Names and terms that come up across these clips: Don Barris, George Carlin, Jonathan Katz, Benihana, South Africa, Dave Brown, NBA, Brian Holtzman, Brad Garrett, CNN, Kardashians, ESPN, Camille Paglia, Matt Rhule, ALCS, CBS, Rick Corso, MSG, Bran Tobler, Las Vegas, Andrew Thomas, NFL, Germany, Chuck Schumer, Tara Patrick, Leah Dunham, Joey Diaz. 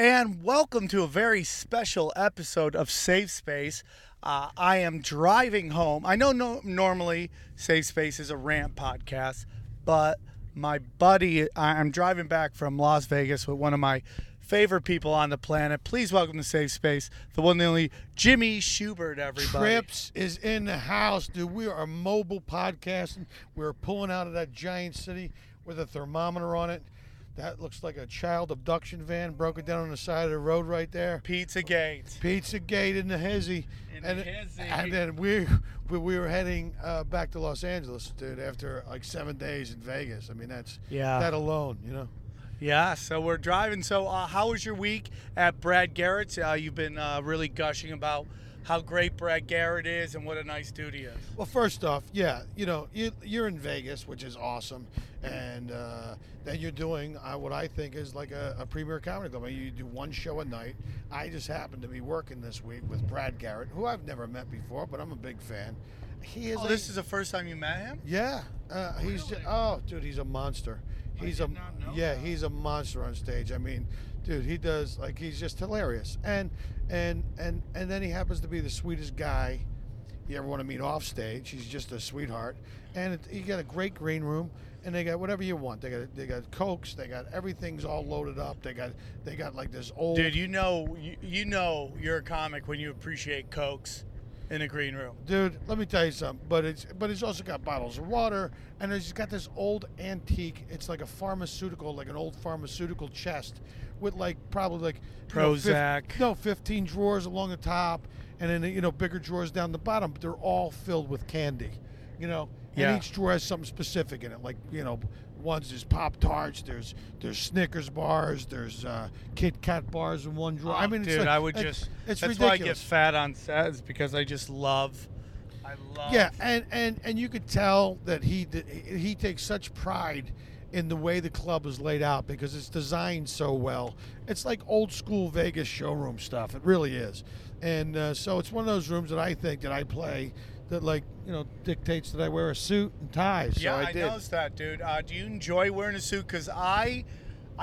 And welcome to a very special episode of Safe Space. I am driving home. I know normally Safe Space is a rant podcast, but my buddy, I'm driving back from Las Vegas with one of my favorite people on the planet. Please welcome to Safe Space, the one and only Jimmy Shubert, everybody. Trips is in the house, dude. We are a mobile podcast. We're pulling out of that giant city with a thermometer on it. That looks like a child abduction van. Broke it down on the side of the road right there. Pizzagate in the hizzy. And then we were heading back to Los Angeles, dude, after like 7 days in Vegas. I mean, that alone, you know. Yeah, so we're driving. So how was your week at Brad Garrett's? You've been really gushing about how great Brad Garrett is and what a nice dude he is. Well, first off, yeah, you know, you're in Vegas, which is awesome, and then you're doing what I think is like a premier comedy club. I mean, you do one show a night. I just happened to be working this week with Brad Garrett, who I've never met before, but I'm a big fan. He is. Oh, this is the first time you met him? Yeah. Really? He's just, dude, he's a monster. He's a monster on stage. I mean, dude, he does, like, he's just hilarious. And then he happens to be the sweetest guy you ever want to meet off stage. He's just a sweetheart. And he got a great green room, and they got whatever you want. They got Cokes, they got everything's all loaded up. They got like this old. Dude, you know you're a comic when you appreciate Cokes in a green room. Dude, let me tell you something, but it's also got bottles of water, and it's got this old antique, it's like a pharmaceutical, like an old pharmaceutical chest with like probably like Prozac. 15 drawers along the top, and then, you know, bigger drawers down the bottom, but they're all filled with candy, you know. And yeah, each drawer has something specific in it, like, you know, ones there's Pop-Tarts, there's Snickers bars, there's Kit Kat bars in one drawer. I mean, dude, it's like, I would just, it's that's ridiculous. Why I get fat on set, is because I just love, Yeah, and you could tell that he takes such pride in the way the club is laid out because it's designed so well. It's like old school Vegas showroom stuff. It really is, and so it's one of those rooms that I think that I play. That, like, you know, dictates that I wear a suit and tie. So yeah, I noticed that, dude. Do you enjoy wearing a suit? Because I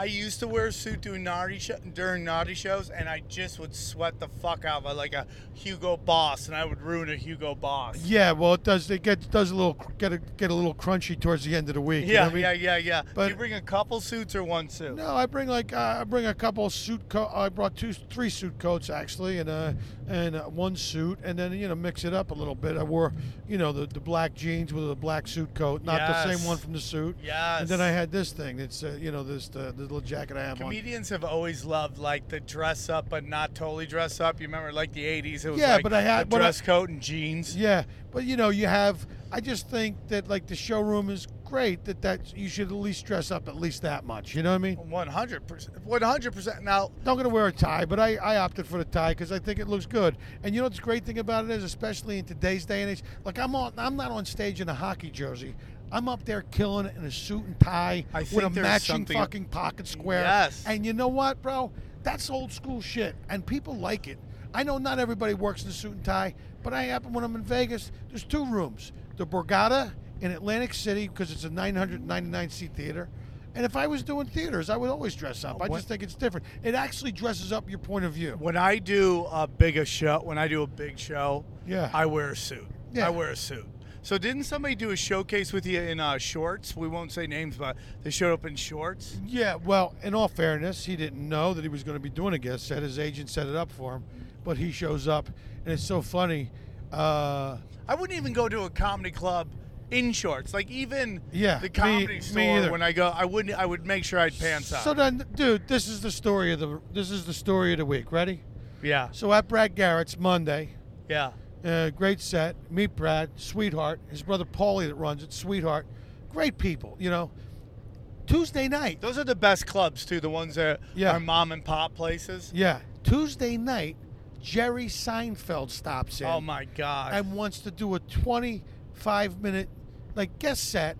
used to wear a suit during naughty shows, and I just would sweat the fuck out by like a Hugo Boss, and I would ruin a Hugo Boss. Yeah, well, it does. It does get a little crunchy towards the end of the week. Yeah, you know what I mean? Yeah. But do you bring a couple suits or one suit? No, I bring a couple suit coats. I brought three suit coats actually, and one suit, and then, you know, mix it up a little bit. I wore, you know, the black jeans with a black suit coat, not the same one from the suit. Yes. And then I had this thing. It's the little jacket I have. Comedians have always loved like the dress up, but not totally dress up. You remember like the '80s? It was dress coat and jeans. Yeah, but you know, you have. I just think that like the showroom is great. That you should at least dress up at least that much. You know what I mean? 100%. 100%. Now, I'm gonna wear a tie, but I opted for the tie because I think it looks good. And you know what's great thing about it is, especially in today's day and age, like I'm not on stage in a hockey jersey. I'm up there killing it in a suit and tie with a matching fucking pocket square. Yes. And you know what, bro? That's old school shit, and people like it. I know not everybody works in a suit and tie, but I happen when I'm in Vegas, there's two rooms. The Borgata in Atlantic City, because it's a 999-seat theater. And if I was doing theaters, I would always dress up. I just think it's different. It actually dresses up your point of view. When I do a big show, yeah, I wear a suit. Yeah. I wear a suit. So didn't somebody do a showcase with you in shorts? We won't say names, but they showed up in shorts. Yeah, well, in all fairness, he didn't know that he was going to be doing a guest set. His agent set it up for him, but he shows up, and it's so funny. I wouldn't even go to a comedy club in shorts, like even the Comedy Store. When I go, I would make sure I'd pants up. So then, dude, this is the story of the week. Ready? Yeah. So at Brad Garrett's Monday. Yeah. Great set. Meet Brad, sweetheart. His brother Paulie that runs it, sweetheart. Great people, you know. Tuesday night. Those are the best clubs, too, the ones that are mom and pop places. Yeah. Tuesday night, Jerry Seinfeld stops in. Oh, my God. And wants to do a 25-minute, like, guest set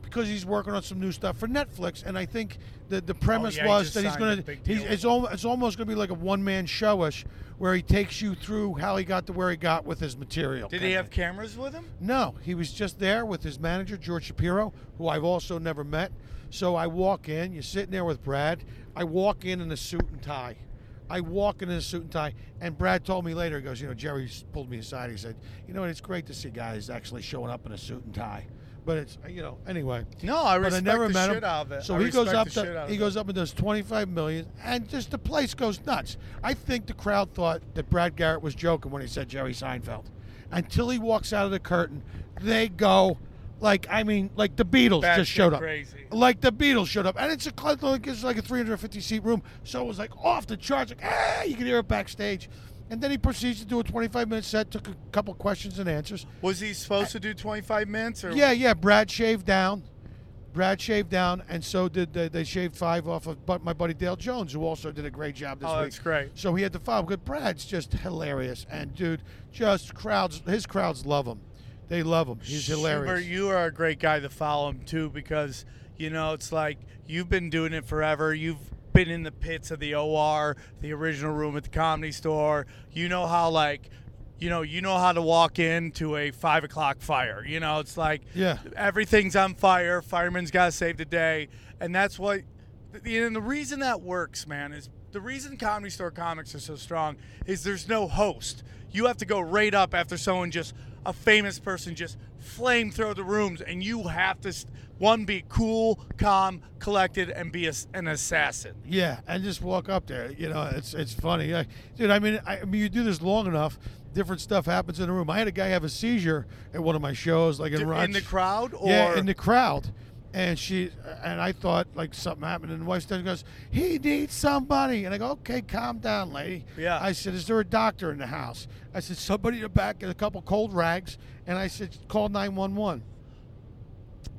because he's working on some new stuff for Netflix. And I think the premise was that he's going to, it's almost going to be like a one-man showish, where he takes you through how he got to where he got with his material. Did he have cameras with him? No, he was just there with his manager, George Shapiro, who I've also never met. So I walk in, you're sitting there with Brad. I walk in a suit and tie. I walk in a suit and tie, and Brad told me later, he goes, you know, Jerry pulled me aside. He said, you know, it's great to see guys actually showing up in a suit and tie. But it's, you know, anyway. No, I respect the shit out of it. So he goes up and does $25 million, and just the place goes nuts. I think the crowd thought that Brad Garrett was joking when he said Jerry Seinfeld. Until he walks out of the curtain, they go, like the Beatles just showed up. Crazy. Like the Beatles showed up. And it's like a 350-seat room. So it was like off the charts. Like, you can hear it backstage. And then he proceeds to do a 25-minute set, took a couple questions and answers. Was he supposed to do 25 minutes? Or? Yeah. Brad shaved down, and so did they shaved 5 off of my buddy Dale Jones, who also did a great job this week. Oh, that's great. So he had to follow. Because Brad's just hilarious. And, dude, just his crowds love him. They love him. He's hilarious. Shubert, you are a great guy to follow him, too, because, you know, it's like you've been doing it forever. You've been in the pits of the OR, the original room at the Comedy Store. You know how, you know how to walk into a 5 o'clock fire. You know, it's like everything's on fire. Fireman's got to save the day. And that's what – and the reason that works, man, is the reason Comedy Store comics are so strong is there's no host. You have to go right up after someone just – a famous person just flame throw the rooms, and you have to be cool, calm, collected, and be an assassin. Yeah, and just walk up there. You know, it's funny, dude. I mean, you do this long enough, different stuff happens in the room. I had a guy have a seizure at one of my shows, like in the crowd, or yeah, in the crowd. And I thought like something happened, and the wife goes, "He needs somebody." And I go, "Okay, calm down, lady." Yeah. I said, "Is there a doctor in the house?" I said, "Somebody in the back and a couple cold rags." And I said, "Call 911."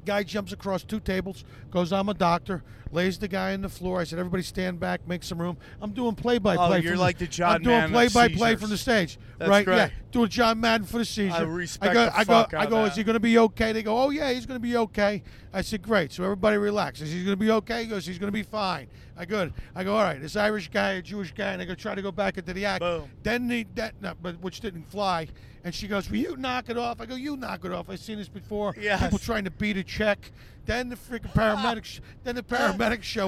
Guy jumps across 2 tables, goes, "I'm a doctor," lays the guy on the floor. I said, "Everybody stand back, make some room." I'm doing play-by-play. Oh, you're like the John Madden. I'm doing play-by-play from the stage. That's right. Great. Yeah, doing John Madden for the seizure. I respect the fuck out of that. "Is he going to be okay?" They go, "Oh yeah, he's going to be okay." I said, "Great." So everybody relaxes. "He's going to be okay." He goes, "He's going to be fine." I go, "All right, this Irish guy, a Jewish guy," and I go try to go back into the act. Boom. Which didn't fly. And she goes, "Will you knock it off?" I go, "You knock it off. I've seen this before." Yes. People trying to beat a check. Then the freaking paramedics. Then the paramedics show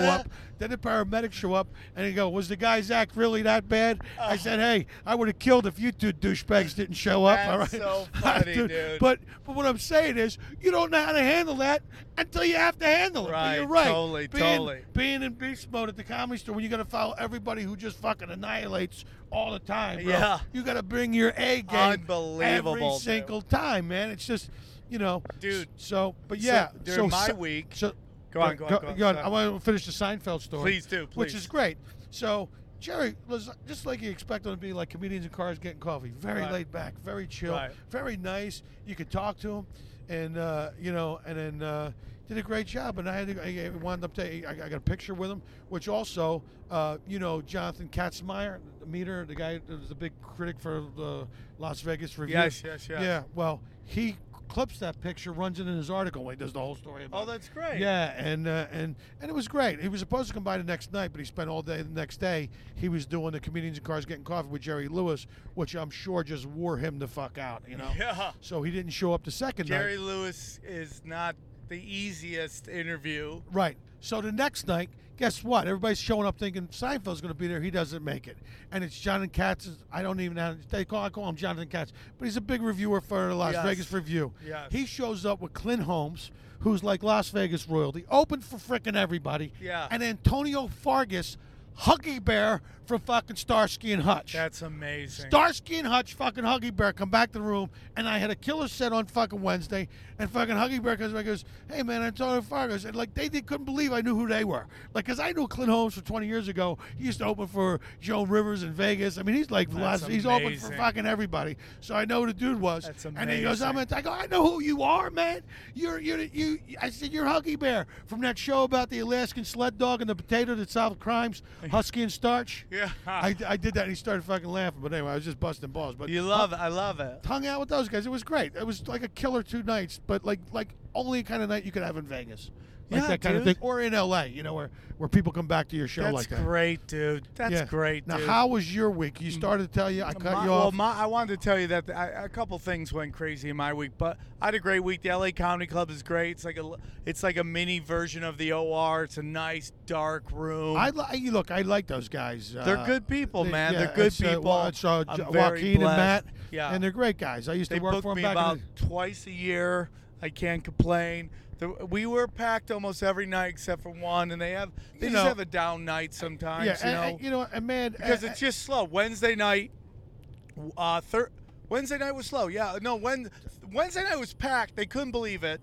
up. And they go, "Was the guy's act really that bad?" I said, "Hey, I would have killed if you 2 douchebags didn't show up." That's all right. So funny, dude. But what I'm saying is, you don't know how to handle that until you have to handle it. Right. But you're right. Totally. Being in beast mode at the Comedy Store, when you got to follow everybody who just fucking annihilates all the time, bro. Yeah. You got to bring your A game. Unbelievable. Every single time, man. It's just, you know, dude. So, but yeah. So during my week. So, go on. I want to finish the Seinfeld story. Please do. Which is great. So Jerry was just like you expect him to be, like comedians in cars getting coffee. Very laid back, very chill, very nice. You could talk to him, and did a great job. And I wound up I got a picture with him, which also, Jonathan Katz, the guy who was the big critic for the Las Vegas Review. Yes. Yeah. Well, he clips that picture, runs it in his article when he does the whole story about it. Oh, that's great. Yeah, and it was great. He was supposed to come by the next night, but he spent all day the next day. He was doing the Comedians in Cars Getting Coffee with Jerry Lewis, which I'm sure just wore him the fuck out, you know? Yeah. So he didn't show up the second night. Jerry Lewis is not the easiest interview. Right. So the next night, guess what? Everybody's showing up thinking Seinfeld's going to be there. He doesn't make it. And it's Jonathan Katz. I call him Jonathan Katz, but he's a big reviewer for the Las Vegas Review. Yes. He shows up with Clint Holmes, who's like Las Vegas royalty, open for frickin' everybody. Yeah. And Antonio Fargas, Huggy Bear from fucking Starsky and Hutch. That's amazing. Starsky and Hutch, fucking Huggy Bear, come back to the room, and I had a killer set on fucking Wednesday, and fucking Huggy Bear comes back and goes, "Hey, man, Antonio Fargas." And, they couldn't believe I knew who they were. Because I knew Clint Holmes from 20 years ago. He used to open for Joan Rivers in Vegas. I mean, he's open for fucking everybody. So I know who the dude was. That's amazing. And he goes, I know who you are, man. You're I said, "You're Huggy Bear from that show about the Alaskan sled dog and the potato that solved crimes. Husky and Starch." Yeah. I did that, and he started fucking laughing. But anyway, I was just busting balls. But you love it. I love it. Hung out with those guys. It was great. It was like a killer 2 nights, but like only kind of night you could have in Vegas. Like that kind of thing. Or in LA, you know, where people come back to your show like that. That's great, dude. That's great, dude. Now, how was your week? You started to tell you I cut you off. Well, I wanted to tell you that a couple things went crazy in my week, but I had a great week. The LA Comedy Club is great. It's like a mini version of the OR. It's a nice, dark room. I like those guys. They're good people, man. They're good people. Joaquin and Matt, and they're great guys. I used to work for them back about twice a year. I can't complain. We were packed almost every night except for one, and they just have a down night sometimes. Because it's just slow. Wednesday night, Wednesday night was slow. Yeah, no, Wednesday night was packed. They couldn't believe it,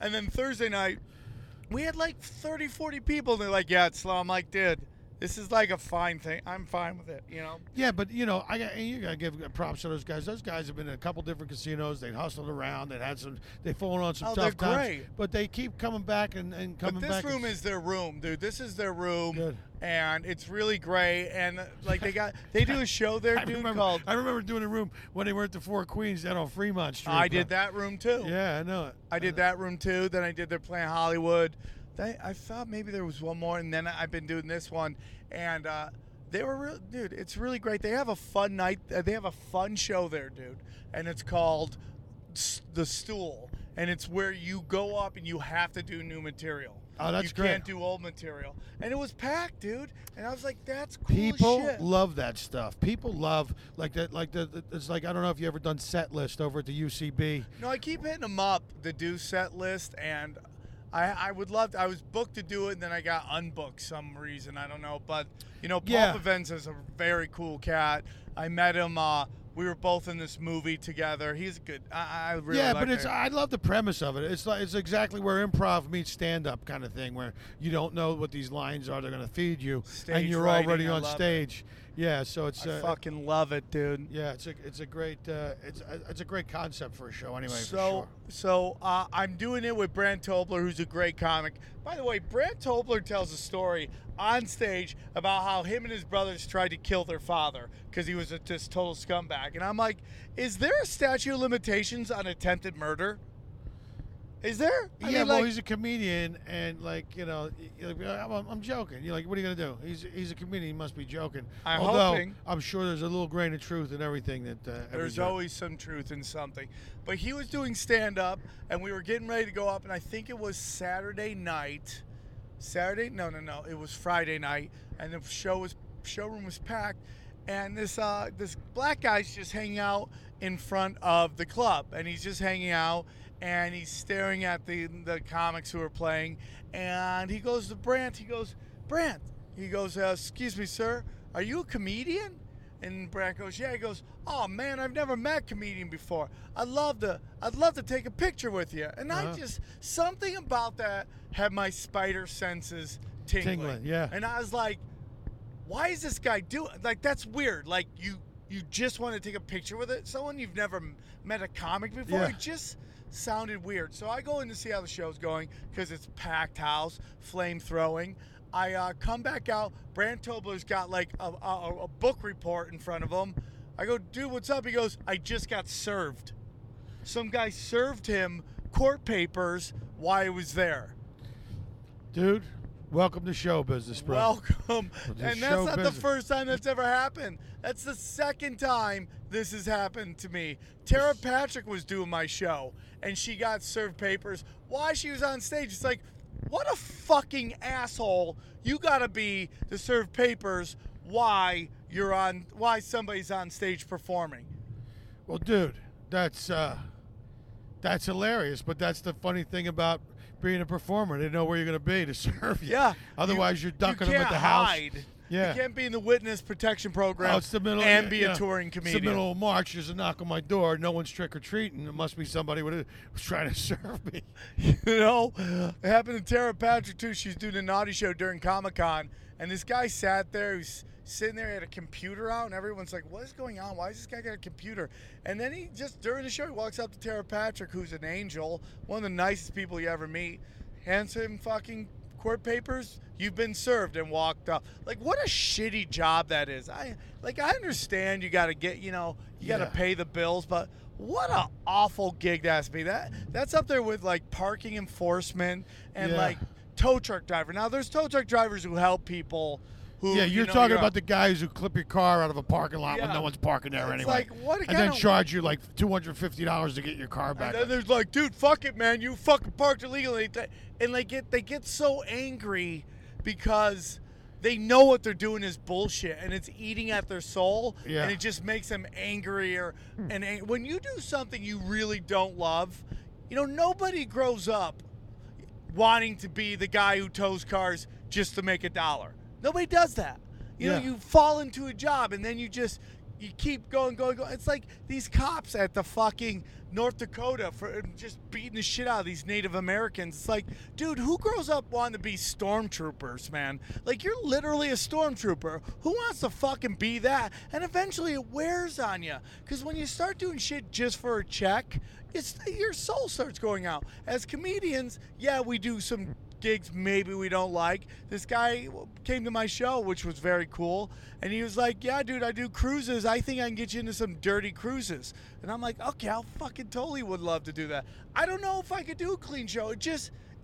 and then Thursday night, we had like 30, 40 people. And they're like, "Yeah, it's slow." I'm like, "Dude, this is like a fine thing. I'm fine with it, you know." Yeah, but you gotta give props to those guys. Those guys have been in a couple different casinos. They hustled around. They had some. They fallen on some tough times. Great. But they keep coming back and coming back. But this room is their room, dude. This is their room. Good. And it's really great. And like they do a show there, dude. I remember doing a room when they were at the Four Queens down on Fremont Street. I did that room too. Yeah, I know it. I did that room too. Then I did their Planet Hollywood. I thought maybe there was one more, and then I've been doing this one, and they were real, dude. It's really great. They have a fun night. They have a fun show there, dude, and it's called The Stool, and it's where you go up and you have to do new material. Oh, that's great. You can't do old material. And it was packed, dude. And I was like, that's cool as shit. People love that stuff. People love, it's like, I don't know if you ever done Set List over at the UCB. No, I keep hitting them up to do Set List, and I would love to. I was booked to do it, and then I got unbooked some reason. I don't know. But, Paul Pavenza's a very cool cat. I met him. We were both in this movie together. He's good. I really like him. Yeah, but I love the premise of it. It's exactly where improv meets stand-up kind of thing, where you don't know what these lines are. They're going to feed you, and you're already on stage. Yeah, so it's. I fucking love it, dude. Yeah, it's a great concept for a show anyway. So I'm doing it with Bran Tobler, who's a great comic. By the way, Bran Tobler tells a story on stage about how him and his brothers tried to kill their father because he was just total scumbag. And I'm like, is there a statute of limitations on attempted murder? Is there? I mean, he's a comedian, and I'm joking. You're like, what are you gonna do? He's a comedian. He must be joking. Although, I'm sure there's a little grain of truth in everything that. There's always some truth in something. But he was doing stand-up, and we were getting ready to go up, and I think it was Saturday night. It was Friday night, and the showroom was packed, and this black guy's just hanging out in front of the club, and he's just hanging out. And he's staring at the comics who are playing, and he goes to Brant. He goes, "Brant," he goes, "Excuse me, sir, are you a comedian?" And Brant goes, "Yeah." He goes, "Oh man, I've never met a comedian before. I'd love to take a picture with you." And I just something about that had my spider senses tingling. Yeah. And I was like, "Why is this guy doing like that's weird? Like you just want to take a picture with it? Someone you've never met a comic before? Yeah. It just." Sounded weird. So I go in to see how the show's going because it's packed house, flame throwing. I come back out. Bran Tobler's got like a book report in front of him. I go, "Dude, what's up?" He goes, "I just got served. Some guy served him court papers while he was there." Dude, welcome to show business, bro. Welcome. And that's not the first time that's ever happened. That's the second time this has happened to me. Tara Patrick was doing my show, and she got served papers while she was on stage. It's like, what a fucking asshole you gotta be to serve papers why somebody's on stage performing. Well, dude, that's hilarious, but that's the funny thing about being a performer. They know where you're gonna be to serve you. Yeah. Otherwise, you're ducking them at the house. Hide. Yeah. You can't be in the witness protection program and be a touring comedian. It's the middle of March. There's a knock on my door. No one's trick-or-treating. It must be somebody who's trying to serve me. It happened to Tara Patrick, too. She's doing a naughty show during Comic-Con, and this guy sat there. He was sitting there. He had a computer out, and everyone's like, what is going on? Why is this guy got a computer? And then he just, during the show, he walks up to Tara Patrick, who's an angel, one of the nicest people you ever meet, hands him fucking court papers. You've been served, and walked up. Like, what a shitty job that is. I understand you got to get, you got to pay the bills, but what an awful gig that has to be. That's up there with like parking enforcement and like tow truck driver. Now, there's tow truck drivers who help people. Who, yeah, you're talking about the guys who clip your car out of a parking lot when no one's parking there anyway. It's like, what and then charge you like $250 to get your car back. And then there's like, dude, fuck it, man. You fucking parked illegally. And they get so angry because they know what they're doing is bullshit and it's eating at their soul. Yeah. And it just makes them angrier. And when you do something you really don't love, you know, nobody grows up wanting to be the guy who tows cars just to make $1. Nobody does that. You know, you fall into a job, and then you keep going. It's like these cops at the fucking North Dakota for just beating the shit out of these Native Americans. It's like, dude, who grows up wanting to be stormtroopers, man? Like, you're literally a stormtrooper. Who wants to fucking be that? And eventually it wears on you. Because when you start doing shit just for a check, your soul starts going out. As comedians, yeah, we do some gigs maybe we don't like. This guy came to my show, which was very cool, and he was like, yeah, dude, I do cruises. I think I can get you into some dirty cruises. And I'm like, okay, I fucking totally would love to do that. I don't know if I could do a clean show.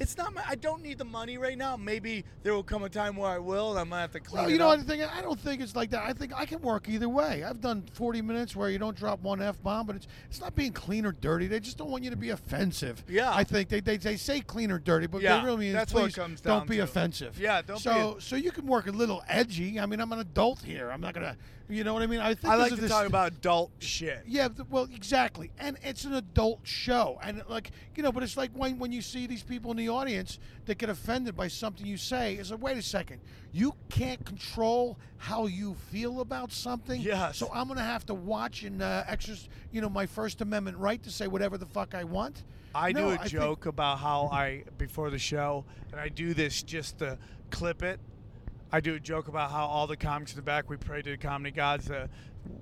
It's not my, I don't need the money right now. Maybe there will come a time where I will, and I'm going to have to clean it up. Well, you know what I think? I don't think it's like that. I think I can work either way. I've done 40 minutes where you don't drop one F-bomb, but it's not being clean or dirty. They just don't want you to be offensive. Yeah. I think they say clean or dirty, but they really mean, that's what it comes down to. Don't be offensive. Yeah, So you can work a little edgy. I mean, I'm an adult here. I'm not going to, you know what I mean? I like to talk about adult shit. Yeah, well, exactly. And it's an adult show. And, like, you know, but it's like when you see these people in the audience that get offended by something you say, is like, wait a second, you can't control how you feel about something. Yes. So I'm gonna have to watch and exercise, you know, my First Amendment right to say whatever the fuck I want. I do a joke about how before the show, and I do this just to clip it. I do a joke about how all the comics in the back, we pray to the comedy gods.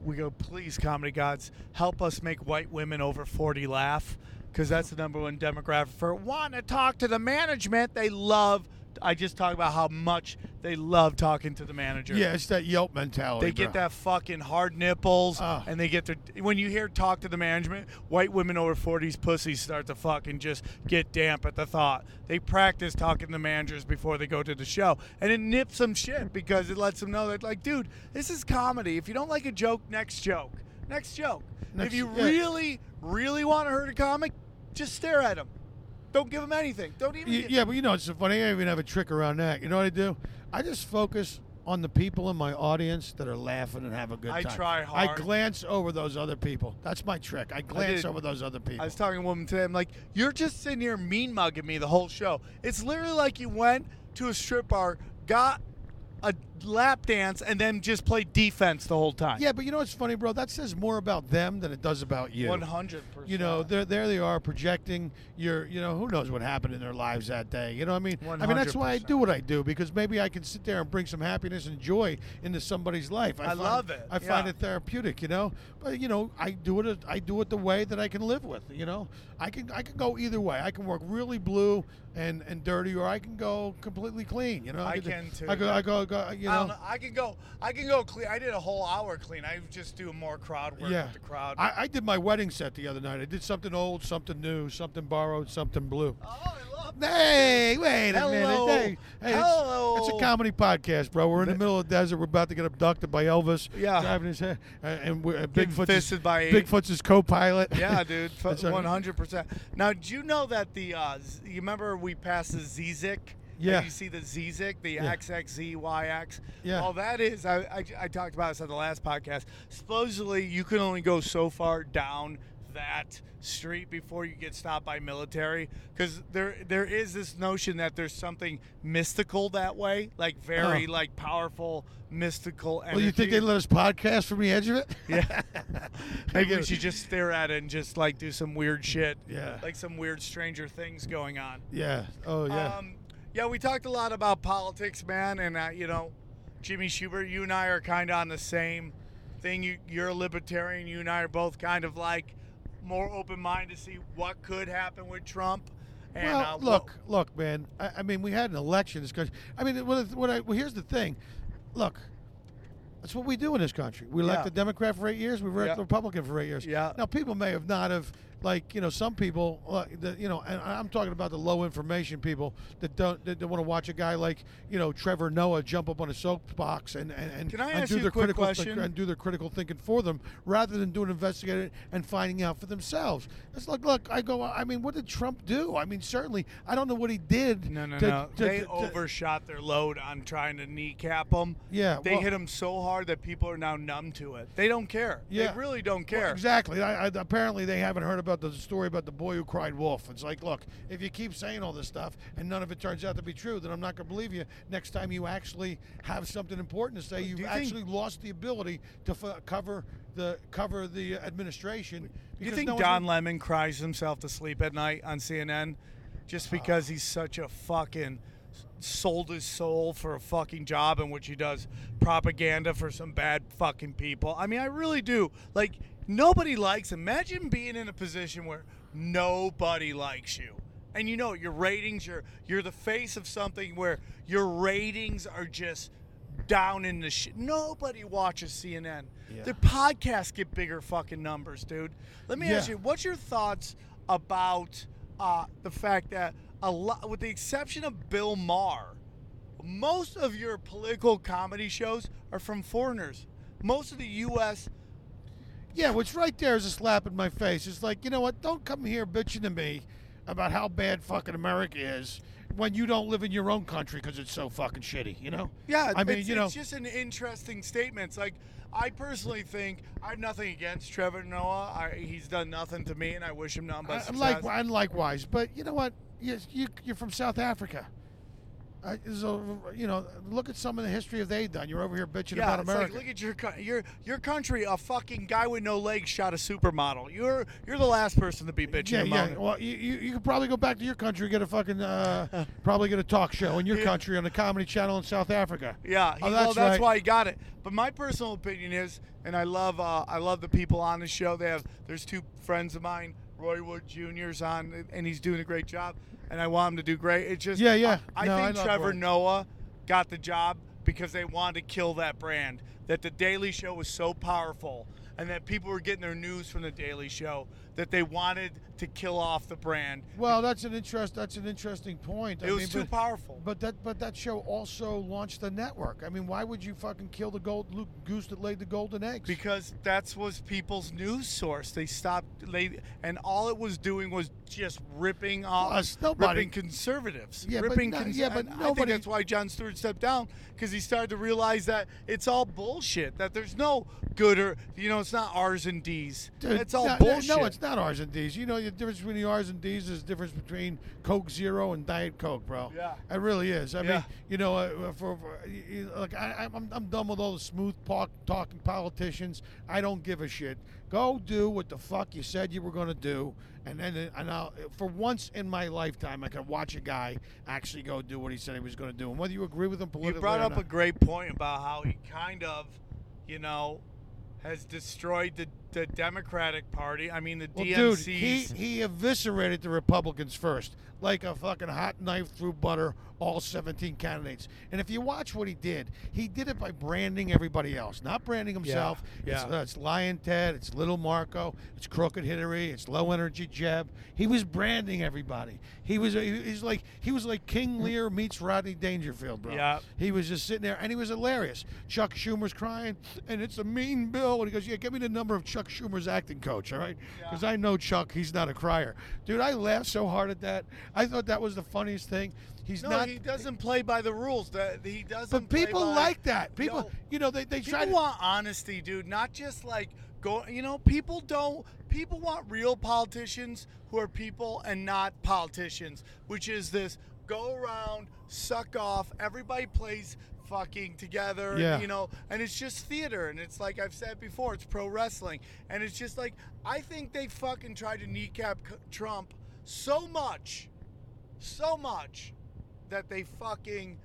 We go, please, comedy gods, help us make white women over 40 laugh. Because that's the number one demographic for want to talk to the management. They love. I just talk about how much they love talking to the manager. Yeah, it's that Yelp mentality. They get that fucking hard nipples, and they get their. When you hear talk to the management, white women over 40s pussies start to fucking just get damp at the thought. They practice talking to the managers before they go to the show, and it nips some shit because it lets them know that, like, dude, this is comedy. If you don't like a joke, next joke. Next joke. If you really, really want to hurt a comic, just stare at him. Don't give him anything. Don't even give him. Yeah, but you know, it's so funny. I even have a trick around that. You know what I do? I just focus on the people in my audience that are laughing and have a good time. I try hard. I glance over those other people. That's my trick. I glance over those other people. I was talking to a woman today. I'm like, you're just sitting here mean mugging me the whole show. It's literally like you went to a strip bar, got a lap dance, and then just play defense the whole time. Yeah, but you know what's funny, bro? That says more about them than it does about you. 100%. You know, there they are projecting your, you know, who knows what happened in their lives that day. You know what I mean? 100%. I mean, that's why I do what I do, because maybe I can sit there and bring some happiness and joy into somebody's life. I love it. I find it therapeutic, you know? But, you know, I do it the way that I can live with, you know? I can go either way. I can work really blue and dirty, or I can go completely clean, you know? I can too. I go you know? I don't know. I can go clean. I did a whole hour clean. I just do more crowd work with the crowd. I did my wedding set the other night. I did something old, something new, something borrowed, something blue. Oh, I love that. Hey, wait a minute. Hey, hello. It's a comedy podcast, bro. We're in the middle of the desert. We're about to get abducted by Elvis. Yeah. Driving his head. And Bigfoot's his co-pilot. Yeah, dude. 100%. Now, do you know that you remember we passed the Zizek? Yeah. And you see the Zizek, the XXZYX. Yeah. All that is, I talked about this on the last podcast. Supposedly, you can only go so far down that street before you get stopped by military, because there is this notion that there's something mystical that way, like very like powerful mystical energy. Well, you think they let us podcast from the edge of it? Yeah. Maybe we should just stare at it and just like do some weird shit. Yeah. Like some weird Stranger Things going on. Yeah. Oh yeah. Yeah, we talked a lot about politics, man, and, you know, Jimmy Shubert, you and I are kind of on the same thing. You're a libertarian. You and I are both kind of, like, more open-minded to see what could happen with Trump. And, well, look, man, I mean, we had an election in this country. I mean, well, here's the thing. Look, that's what we do in this country. We elect a Democrat for 8 years. We elect a Republican for 8 years. Yeah. Now, people may have not have like, you know, some people, you know, and I'm talking about the low information people that don't want to watch a guy like, you know, Trevor Noah jump up on a soapbox and do their critical thinking for them, rather than doing investigating and finding out for themselves. It's like, look, I go, I mean, what did Trump do? I mean, certainly, I don't know what he did. No. They overshot their load on trying to kneecap them. Yeah, they hit them so hard that people are now numb to it. They don't care. Yeah. They really don't care. Well, exactly. Apparently, they haven't heard about the story about the boy who cried wolf. It's like, look, if you keep saying all this stuff and none of it turns out to be true, then I'm not going to believe you. Next time you actually have something important to say, you've actually lost the ability to cover the administration. Do you think Don Lemon cries himself to sleep at night on CNN just because he's such a fucking sold his soul for a fucking job in which he does propaganda for some bad fucking people? I mean, I really do. Like, nobody likes him. Imagine being in a position where nobody likes you. And you know, your ratings, you're the face of something where your ratings are just down in the shit. Nobody watches CNN. Yeah. Their podcasts get bigger fucking numbers, dude. Let me ask you, what's your thoughts about the fact that a lot, with the exception of Bill Maher, most of your political comedy shows are from foreigners. Most of the U.S. Yeah, which right there is a slap in my face. It's like, you know what? Don't come here bitching to me about how bad fucking America is when you don't live in your own country because it's so fucking shitty, you know? Yeah, I mean, you know, it's just an interesting statement. It's like, I personally think I have nothing against Trevor Noah. He's done nothing to me, and I wish him none but success. And likewise, but you know what? You're from South Africa. You know, look at some of the history that they've done. You're over here bitching about America. Like, look at your country. A fucking guy with no legs shot a supermodel. You're the last person to be bitching about it. Well, you could probably go back to your country and get a fucking probably get a talk show in your country on the Comedy Channel in South Africa. Yeah, that's why he got it. But my personal opinion is, and I love the people on the show. There's two friends of mine. Roy Wood Jr.'s on, and he's doing a great job, and I want him to do great. It's just, I think Trevor Noah got the job because they wanted to kill that brand, that The Daily Show was so powerful, and that people were getting their news from The Daily Show, that they wanted to kill off the brand. Well, that's an interesting point. It was too powerful. But that show also launched the network. I mean, why would you fucking kill the goose that laid the golden eggs? Because that was people's news source. They stopped. And all it was doing was just ripping off, ripping conservatives. Yeah, I think that's why Jon Stewart stepped down, because he started to realize that it's all bullshit. That there's no good or, you know, it's not R's and D's. Dude, it's all bullshit. No, it's not R's and D's. You know, the difference between the R's and D's is the difference between Coke Zero and Diet Coke, bro. Yeah, it really is. I mean, you know, I'm done with all the smooth talking politicians. I don't give a shit. Go do what the fuck you said you were gonna do, and for once in my lifetime, I can watch a guy actually go do what he said he was gonna do, and whether you agree with him politically. You brought up a great point about how he kind of, you know, has destroyed the Democratic Party. I mean, the DNC. Well, dude, he eviscerated the Republicans first, like a fucking hot knife through butter, all 17 candidates. And if you watch what he did it by branding everybody else, not branding himself. Yeah. It's Lion Ted, it's Little Marco, it's Crooked Hillary, it's Low Energy Jeb. He was branding everybody. He was like King Lear meets Rodney Dangerfield, bro. Yeah. He was just sitting there, and he was hilarious. Chuck Schumer's crying, and it's a mean bill. And he goes, yeah, give me the number of Chuck Schumer's acting coach, all right? Because I know Chuck, he's not a crier. Dude, I laughed so hard at that. I thought that was the funniest thing. He doesn't play by the rules. But people like that. People, you know, they try to want honesty, dude. Not just like go. You know, people want real politicians who are people and not politicians. Which is this: go around, suck off. Everybody plays fucking together, you know, and it's just theater, and it's like I've said before, it's pro wrestling, and it's just like I think they fucking tried to kneecap Trump so much that they fucking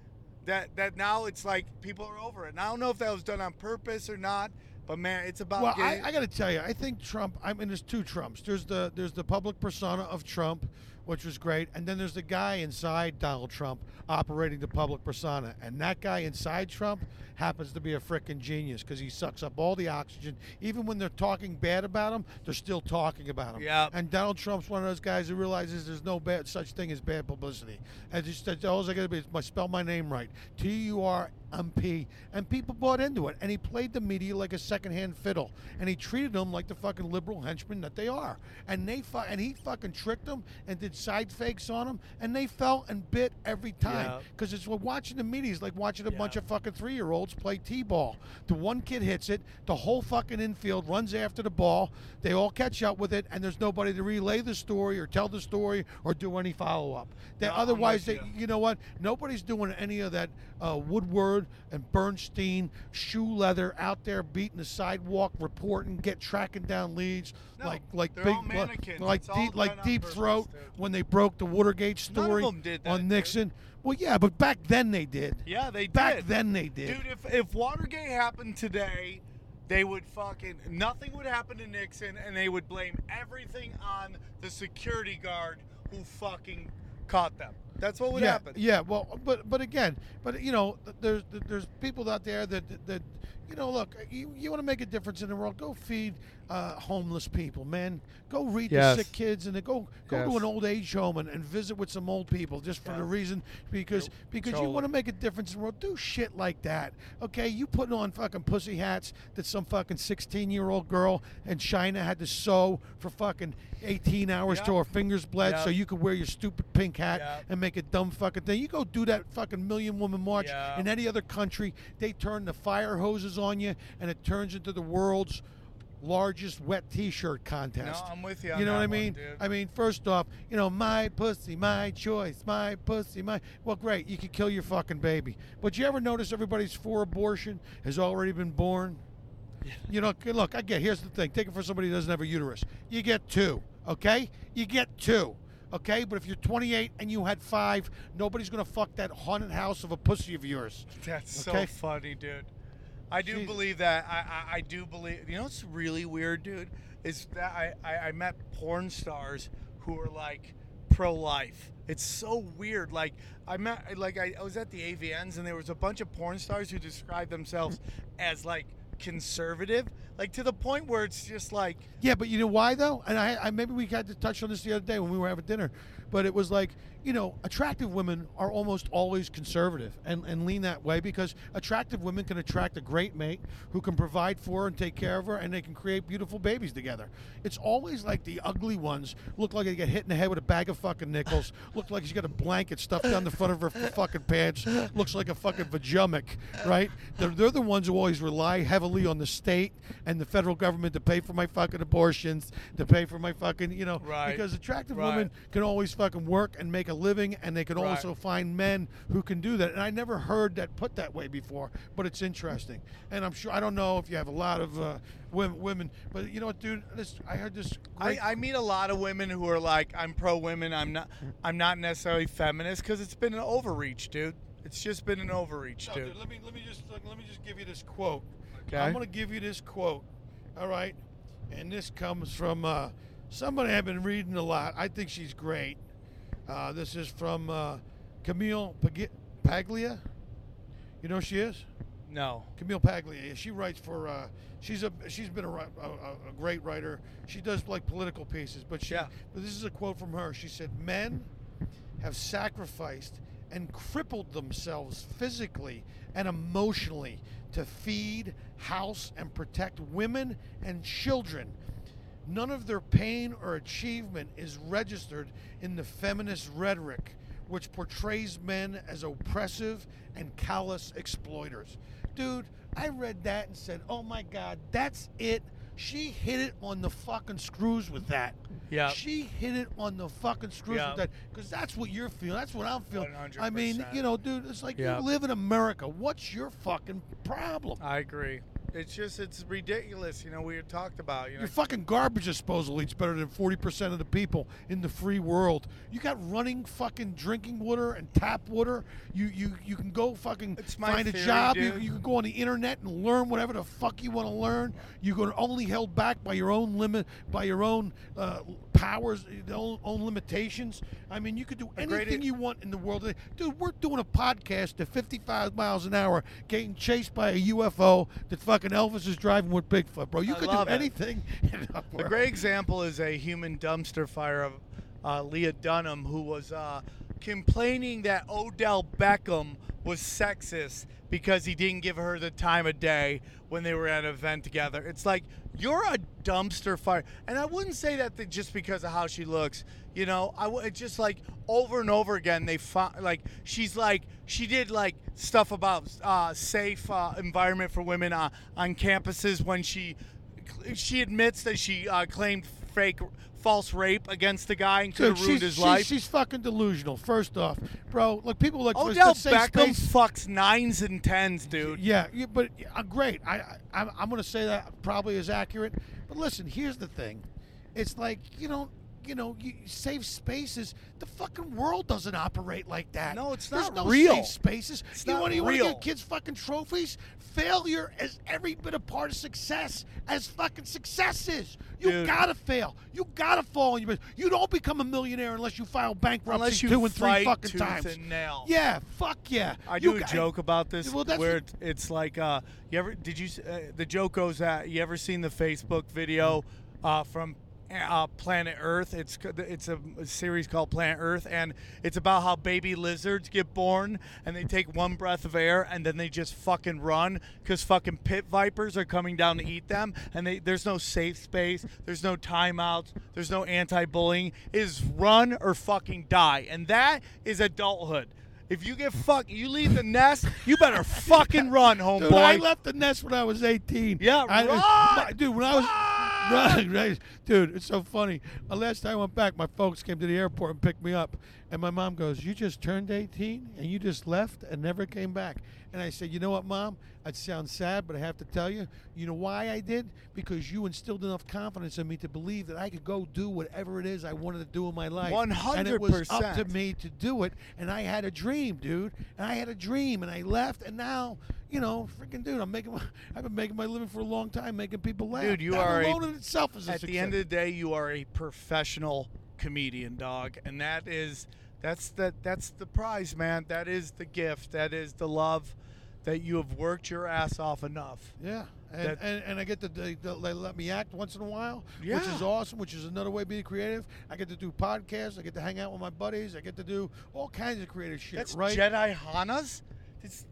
that now it's like people are over it. And I don't know if that was done on purpose or not, but man, it's about. Well, I gotta tell you, I think Trump. I mean, there's two Trumps. There's the public persona of Trump, which was great. And then there's the guy inside Donald Trump operating the public persona. And that guy inside Trump happens to be a freaking genius because he sucks up all the oxygen. Even when they're talking bad about him, they're still talking about him. Yep. And Donald Trump's one of those guys who realizes there's no bad such thing as bad publicity. And just all I got to be is spell my name right. TURMP. And people bought into it. And he played the media like a secondhand fiddle. And he treated them like the fucking liberal henchmen that they are. And he fucking tricked them and did side fakes on them. And they fell and bit every time. Because it's watching the media is like watching a bunch of fucking 3-year-olds play T-ball. The one kid hits it. The whole fucking infield runs after the ball. They all catch up with it. And there's nobody to relay the story or tell the story or do any follow-up. You know what? Nobody's doing any of that Woodward and Bernstein shoe leather out there beating the sidewalk, reporting, tracking down leads like big like Deep Throat when they broke the Watergate story on Nixon. Well, yeah, but back then they did. Yeah, they did. Back then they did. Dude, if Watergate happened today, they would nothing would happen to Nixon, and they would blame everything on the security guard who fucking caught them. That's what would happen. Yeah, well, but you know, there's people out there that you know, look, you want to make a difference in the world, go feed homeless people, man. Go read the sick kids, and then go to an old age home and visit with some old people just for the reason because you want to make a difference in the world. Do shit like that, okay? You putting on fucking pussy hats that some fucking 16-year-old girl in China had to sew for fucking 18 hours till her fingers bled so you could wear your stupid pink hat and make a dumb fucking thing. You go do that fucking Million Woman March in any other country, they turn the fire hoses on you, and it turns into the world's largest wet T-shirt contest. No, I'm with you. You know what I mean? I mean, first off, you know, my pussy, my choice, my pussy, my. Well, great, you could kill your fucking baby, but you ever notice everybody's for abortion has already been born? Yeah. You know, look, here's the thing. Take it for somebody who doesn't have a uterus. You get two, okay? You get two. Okay, but if you're 28 and you had 5, nobody's gonna fuck that haunted house of a pussy of yours. That's so funny, dude. I do believe that. I do believe. You know what's really weird, dude, is that I met porn stars who are like pro-life. It's so weird. Like I was at the AVNs and there was a bunch of porn stars who described themselves as like conservative, like to the point where it's just like. Yeah, but you know why though? And I maybe we had to touch on this the other day when we were having dinner, but it was like, you know, attractive women are almost always conservative and lean that way because attractive women can attract a great mate who can provide for her and take care of her, and they can create beautiful babies together. It's always like the ugly ones look like they get hit in the head with a bag of fucking nickels, look like she's got a blanket stuffed down the front of her fucking pants, looks like a fucking vajumic, right? They're the ones who always rely heavily on the state and the federal government to pay for my fucking abortions, to pay for my fucking, you know, because attractive women can always fucking work and make a living, and they can also find men who can do that. And I never heard that put that way before, but it's interesting. And I'm sure, I don't know if you have a lot of women, but you know what, dude, I heard this. I meet a lot of women who are like, I'm pro women. I'm not necessarily feminist because it's been an overreach, dude. It's just been an overreach, dude. Let me just give you this quote. Okay. I'm gonna give you this quote. All right, and this comes from somebody I've been reading a lot. I think she's great. This is from Camille Paglia. You know who she is? No. Camille Paglia. She writes for. She's been a great writer. She does like political pieces, but But this is a quote from her. She said, "Men have sacrificed and crippled themselves physically and emotionally to feed, house, and protect women and children. None of their pain or achievement is registered in the feminist rhetoric, which portrays men as oppressive and callous exploiters." Dude, I read that and said, oh my God, that's it. She hit it on the fucking screws with that. Yeah. She hit it on the fucking screws with that. Because that's what you're feeling. That's what I'm feeling. 100%. I mean, you know, dude, it's like you live in America. What's your fucking problem? I agree. It's just, it's ridiculous, you know, we had talked about, you know. Your fucking garbage disposal eats better than 40% of the people in the free world. You got running fucking drinking water and tap water. You can go fucking find a job. You can go on the internet and learn whatever the fuck you want to learn. You're only held back by your own limit, by your own powers, your own limitations. I mean, you could do anything you want in the world today. Dude, we're doing a podcast at 55 miles an hour, getting chased by a UFO that fucking Elvis is driving with Bigfoot, bro. You could do anything. A great example is a human dumpster fire of Leah Dunham, who was complaining that Odell Beckham was sexist because he didn't give her the time of day when they were at an event together. It's like, you're a dumpster fire. And I wouldn't say that just because of how she looks. You know, it's just like over and over again, they found, like, she did like stuff about safe environment for women on campuses when she admits that she claimed false rape against the guy and could have ruined his life. She's fucking delusional, first off. Bro, like, people like... Odell Beckham fucks 9s and 10s, dude. Yeah, but great. I'm going to say that probably is accurate. But listen, here's the thing. It's like, you safe spaces. The fucking world doesn't operate like that. No, it's not real. There's no safe spaces. It's not real. You want to give kids fucking trophies? Failure is every bit a part of success as fucking success is. You gotta fail. You gotta fall on your business. You don't become a millionaire unless you file bankruptcy 2 and 3 fucking times. And nail. Yeah, fuck yeah. I joke about this. Well, where it's like, the joke goes that you ever seen the Facebook video from Planet Earth? It's a series called Planet Earth, and it's about how baby lizards get born and they take one breath of air and then they just fucking run because fucking pit vipers are coming down to eat them, and there's no safe space, there's no timeouts, there's no anti-bullying. It is run or fucking die, and that is adulthood. If you get fucked, you leave the nest, you better fucking run, homeboy. Dude, I left the nest when I was 18. Yeah, Right, dude, it's so funny. Last time I went back, my folks came to the airport and picked me up, and my mom goes, "You just turned 18 and you just left and never came back." And I said, "You know what, Mom? It sounds sad, but I have to tell you, you know why I did? Because you instilled enough confidence in me to believe that I could go do whatever it is I wanted to do in my life. 100%. And it was up to me to do it. And I had a dream, dude. And I left, and now, you know, freaking dude, I've been making my living for a long time, making people laugh." Dude, at the end of the day, you are a professional comedian, dog, and that's the prize, man. That is the gift. That is the love. That you have worked your ass off enough. Yeah, and I get to they let me act once in a while, which is awesome, which is another way of being creative. I get to do podcasts. I get to hang out with my buddies. I get to do all kinds of creative shit. That's right? Jedi Hanas?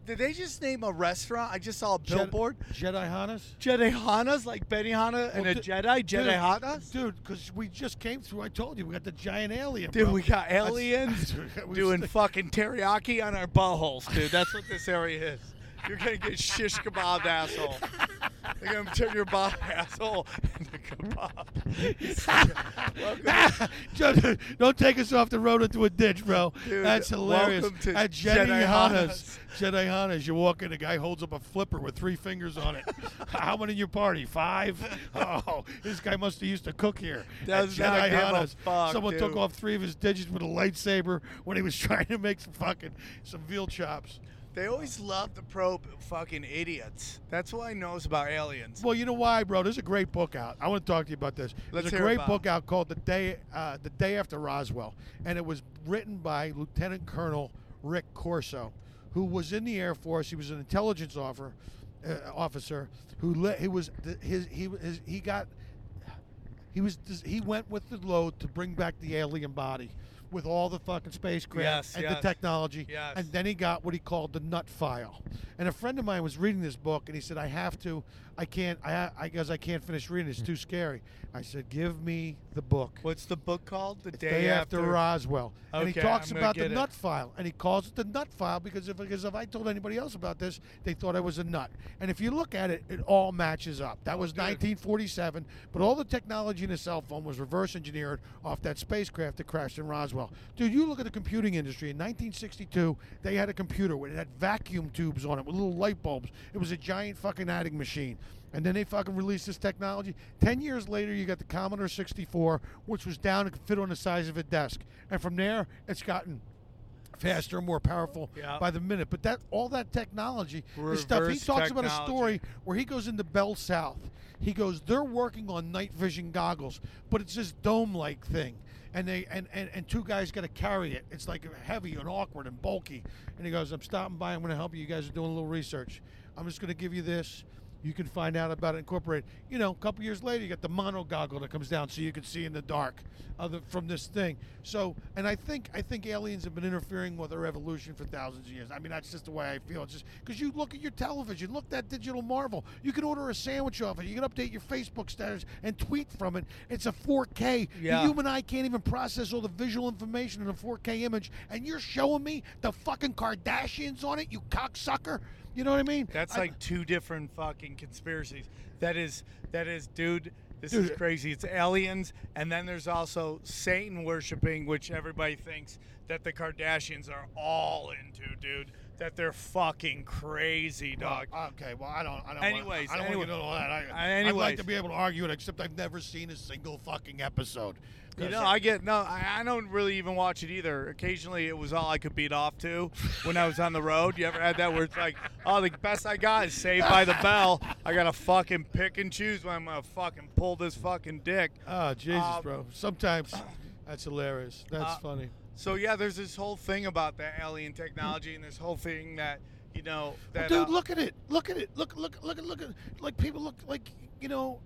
Did they just name a restaurant? I just saw a billboard. Jedi Hanas? Jedi Hanas, like Benihana and a Jedi? Jedi Hanas? Dude, because we just came through. I told you, we got the giant alien, dude, bro. We got aliens doing fucking teriyaki on our buttholes, dude. That's what this area is. You're going to get shish kebab, asshole. They're going to turn your bob, asshole, into kebab. Just, don't take us off the road into a ditch, bro. Dude, that's hilarious. Welcome to Jedi Hanas. Jedi Hanas. You walk in, a guy holds up a flipper with 3 fingers on it. How many in your party? 5? Oh, this guy must have used to cook here. That's Jedi Hanas. Someone took off 3 of his digits with a lightsaber when he was trying to make some veal chops. They always love to probe fucking idiots. That's what I know about aliens. Well, you know why, bro? There's a great book out. I want to talk to you about this. There's a great book out called The Day After Roswell, and it was written by Lieutenant Colonel Rick Corso, who was in the Air Force. He was an intelligence officer who went with the load to bring back the alien body. With all the fucking spacecraft the technology. Yes. And then he got what he called the nut file. And a friend of mine was reading this book, and he said, I can't finish reading it. It's too scary. I said, give me the book. What's the book called? The Day After Roswell. Okay, and he talks about the nut file. And he calls it the nut file because if I told anybody else about this, they thought I was a nut. And if you look at it, it all matches up. That was 1947, but all the technology in a cell phone was reverse engineered off that spacecraft that crashed in Roswell. general. Dude, you look at the computing industry. In 1962, they had a computer where it had vacuum tubes on it with little light bulbs. It was a giant fucking adding machine. And then they fucking released this technology. 10 years later, you got the Commodore 64, which was down and could fit on the size of a desk. And from there, it's gotten faster and more powerful by the minute. But that all that technology is stuff. He talks about a story where he goes into Bell South. He goes, they're working on night vision goggles, but it's this dome-like thing. And they and two guys got to carry it. It's like heavy and awkward and bulky. And he goes, I'm stopping by. I'm going to help you. You guys are doing a little research. I'm just going to give you this. You can find out about it, incorporate. You know, a couple years later, you got the mono goggle that comes down so you can see in the dark from this thing. So, and I think aliens have been interfering with our evolution for thousands of years. I mean, that's just the way I feel. It's just because you look at your television, look at that digital marvel. You can order a sandwich off it. You can update your Facebook status and tweet from it. It's a 4K. Yeah. The human eye can't even process all the visual information in a 4K image. And you're showing me the fucking Kardashians on it, you cocksucker. You know what I mean? That's like two different fucking conspiracies. That is, dude, this is crazy. It's aliens, and then there's also Satan worshiping, which everybody thinks that the Kardashians are all into, dude. That they're fucking crazy, dog. Well, okay, well, I don't. Anyways, I don't want to get into all that. I'd like to be able to argue it, except I've never seen a single fucking episode. You know, I don't really even watch it either. Occasionally, it was all I could beat off to when I was on the road. You ever had that where it's like, oh, the best I got is Saved by the Bell. I got to fucking pick and choose when I'm going to fucking pull this fucking dick. Oh, Jesus, bro. Sometimes that's hilarious. That's funny. So, yeah, there's this whole thing about that alien technology and this whole thing that, you know. That, well, dude, look at it. Look at it. Look at it. Like, people look like, you know.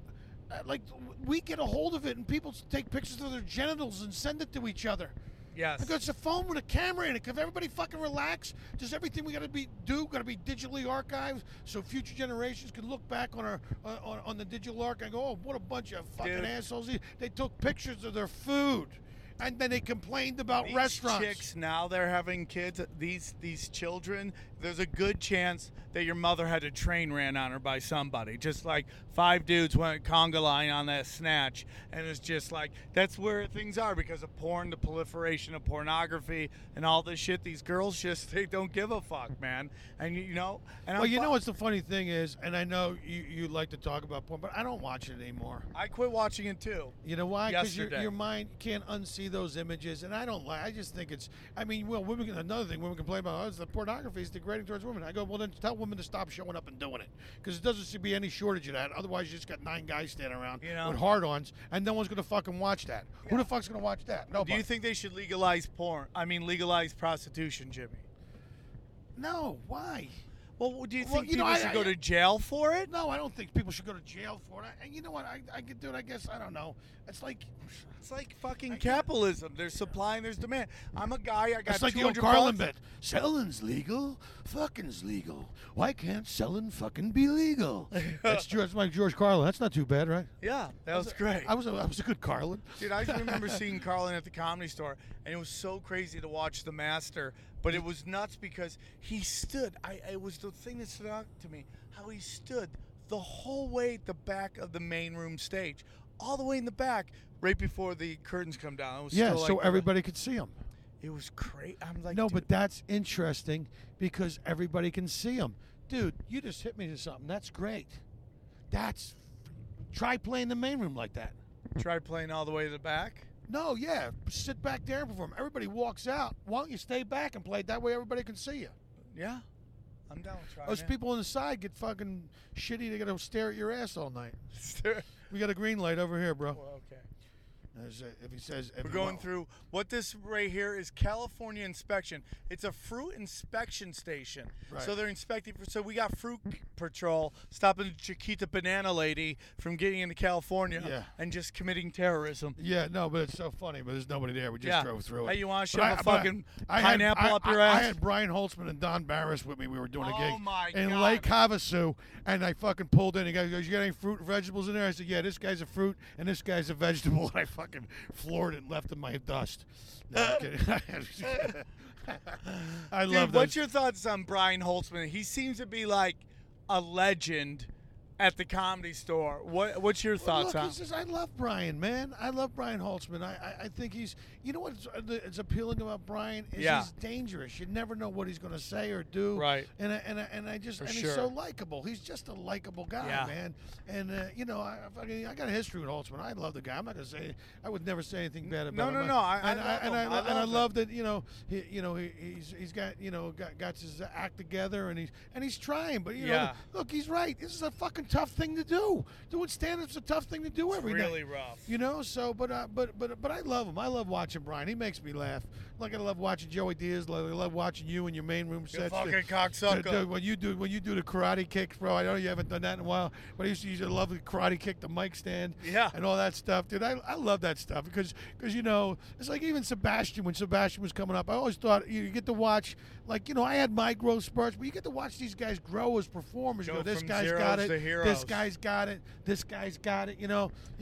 Like, we get a hold of it, and people take pictures of their genitals and send it to each other. Yes. Because it's a phone with a camera in it. Can everybody fucking relax? Does everything we got to be digitally archived so future generations can look back on our on the digital archive and go, oh, what a bunch of fucking assholes. They took pictures of their food, and then they complained about these restaurants. Chicks, now they're having kids. These children, there's a good chance that your mother had a train ran on her by somebody. Just like five dudes went conga line on that snatch. And it's just like, that's where things are because of porn, the proliferation of pornography and all this shit. These girls just, they don't give a fuck, man. And you know. And well, you know what's the funny thing is, and I know you like to talk about porn, but I don't watch it anymore. I quit watching it too. You know why? Because your mind can't unsee those images, and I don't like. I just think it's. I mean, well, women. Another thing women complain about is the pornography is degrading towards women. I go, well, then tell women to stop showing up and doing it, because it doesn't seem to be any shortage of that. Otherwise, you just got nine guys standing around with hard-ons, and no one's gonna fucking watch that. Yeah. Who the fuck's gonna watch that? Nobody. Do you think they should legalize porn? I mean, legalize prostitution, Jimmy. No, why? Well, do you think people should go to jail for it? No, I don't think people should go to jail for it. And you know what? I could do it. I guess I don't know. It's like fucking capitalism. There's supply and there's demand. I'm a guy. I got. It's like the old Carlin bit. Selling's legal. Fucking's legal. Why can't selling fucking be legal? That's like George Carlin. That's not too bad, right? Yeah, that was great. I was a good Carlin. Dude, I remember seeing Carlin at the Comedy Store, and it was so crazy to watch the master. But it was nuts because he stood. It was the thing that stood out to me, how he stood the whole way at the back of the main room stage, all the way in the back, right before the curtains come down. It was so everybody could see him. It was great. I'm like, no, dude. But that's interesting because everybody can see him. Dude, you just hit me to something. That's great. Try playing the main room like that. Try playing all the way to the back? No, yeah. Sit back there and perform. Everybody walks out. Why don't you stay back and play? That way everybody can see you. Yeah. I'm down with trying. Those people on the side get fucking shitty. They got to stare at your ass all night. We got a green light over here, bro. Well, okay. If he says, we're going through. What this right here is California inspection. It's a fruit inspection station. Right. So they're inspecting. So we got fruit patrol stopping the Chiquita banana lady from getting into California and just committing terrorism. Yeah, no, but it's so funny. But there's nobody there. We just drove through it. Hey, you want to shove a fucking pineapple up your ass? I had Brian Holtzman and Don Barris with me. We were doing a gig in Lake Havasu, and I fucking pulled in. He goes, "You got any fruit and vegetables in there?" I said, "Yeah, this guy's a fruit and this guy's a vegetable." And I fucking floored and left in my dust. No, I'm kidding. I love that. What's your thoughts on Brian Holtzman? He seems to be like a legend at the Comedy Store. What's your thoughts on? Look, I love Brian, man. I love Brian Holtzman. I think he's. You know what's it's appealing about Brian is he's dangerous. You never know what he's going to say or do. Right. And he's so likable. He's just a likable guy, man. And I got a history with Holtzman. I love the guy. I'm not going to say. I would never say anything bad about him. No. I love that. He's got his act together, and he's trying. But look, he's right. This is a fucking tough thing to do. Doing stand-up's a tough thing to do every day. It's really rough. So, but I love him. I love watching Brian. He makes me laugh. Like I love watching Joey Diaz. I love watching you in your main room sets. You fucking cocksucker. When you do the karate kicks, bro. I know you haven't done that in a while, but I used to love the karate kick, the mic stand, and all that stuff, dude. I love that stuff because it's like even Sebastian. When Sebastian was coming up, I always thought you get to watch. Like I had my growth spurts, but you get to watch these guys grow as performers. This guy's got it. This guy's got it. This guy's got it.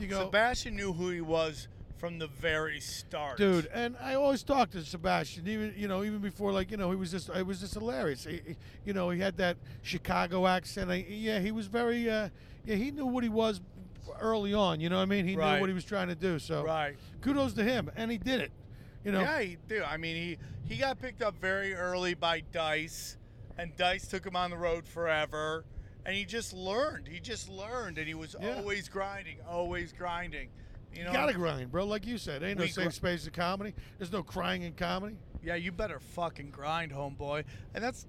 Sebastian knew who he was from the very start, dude. And I always talked to Sebastian, even before, he was just. It was just hilarious. He had that Chicago accent. He was very. He knew what he was early on. You know what I mean? He knew what he was trying to do. So kudos to him, and he did it. Yeah, he did. I mean, he got picked up very early by Dice, and Dice took him on the road forever. And he just learned. And he was always grinding. You gotta grind, bro. Like you said, ain't no safe space in comedy. There's no crying in comedy. Yeah, you better fucking grind, homeboy. And that's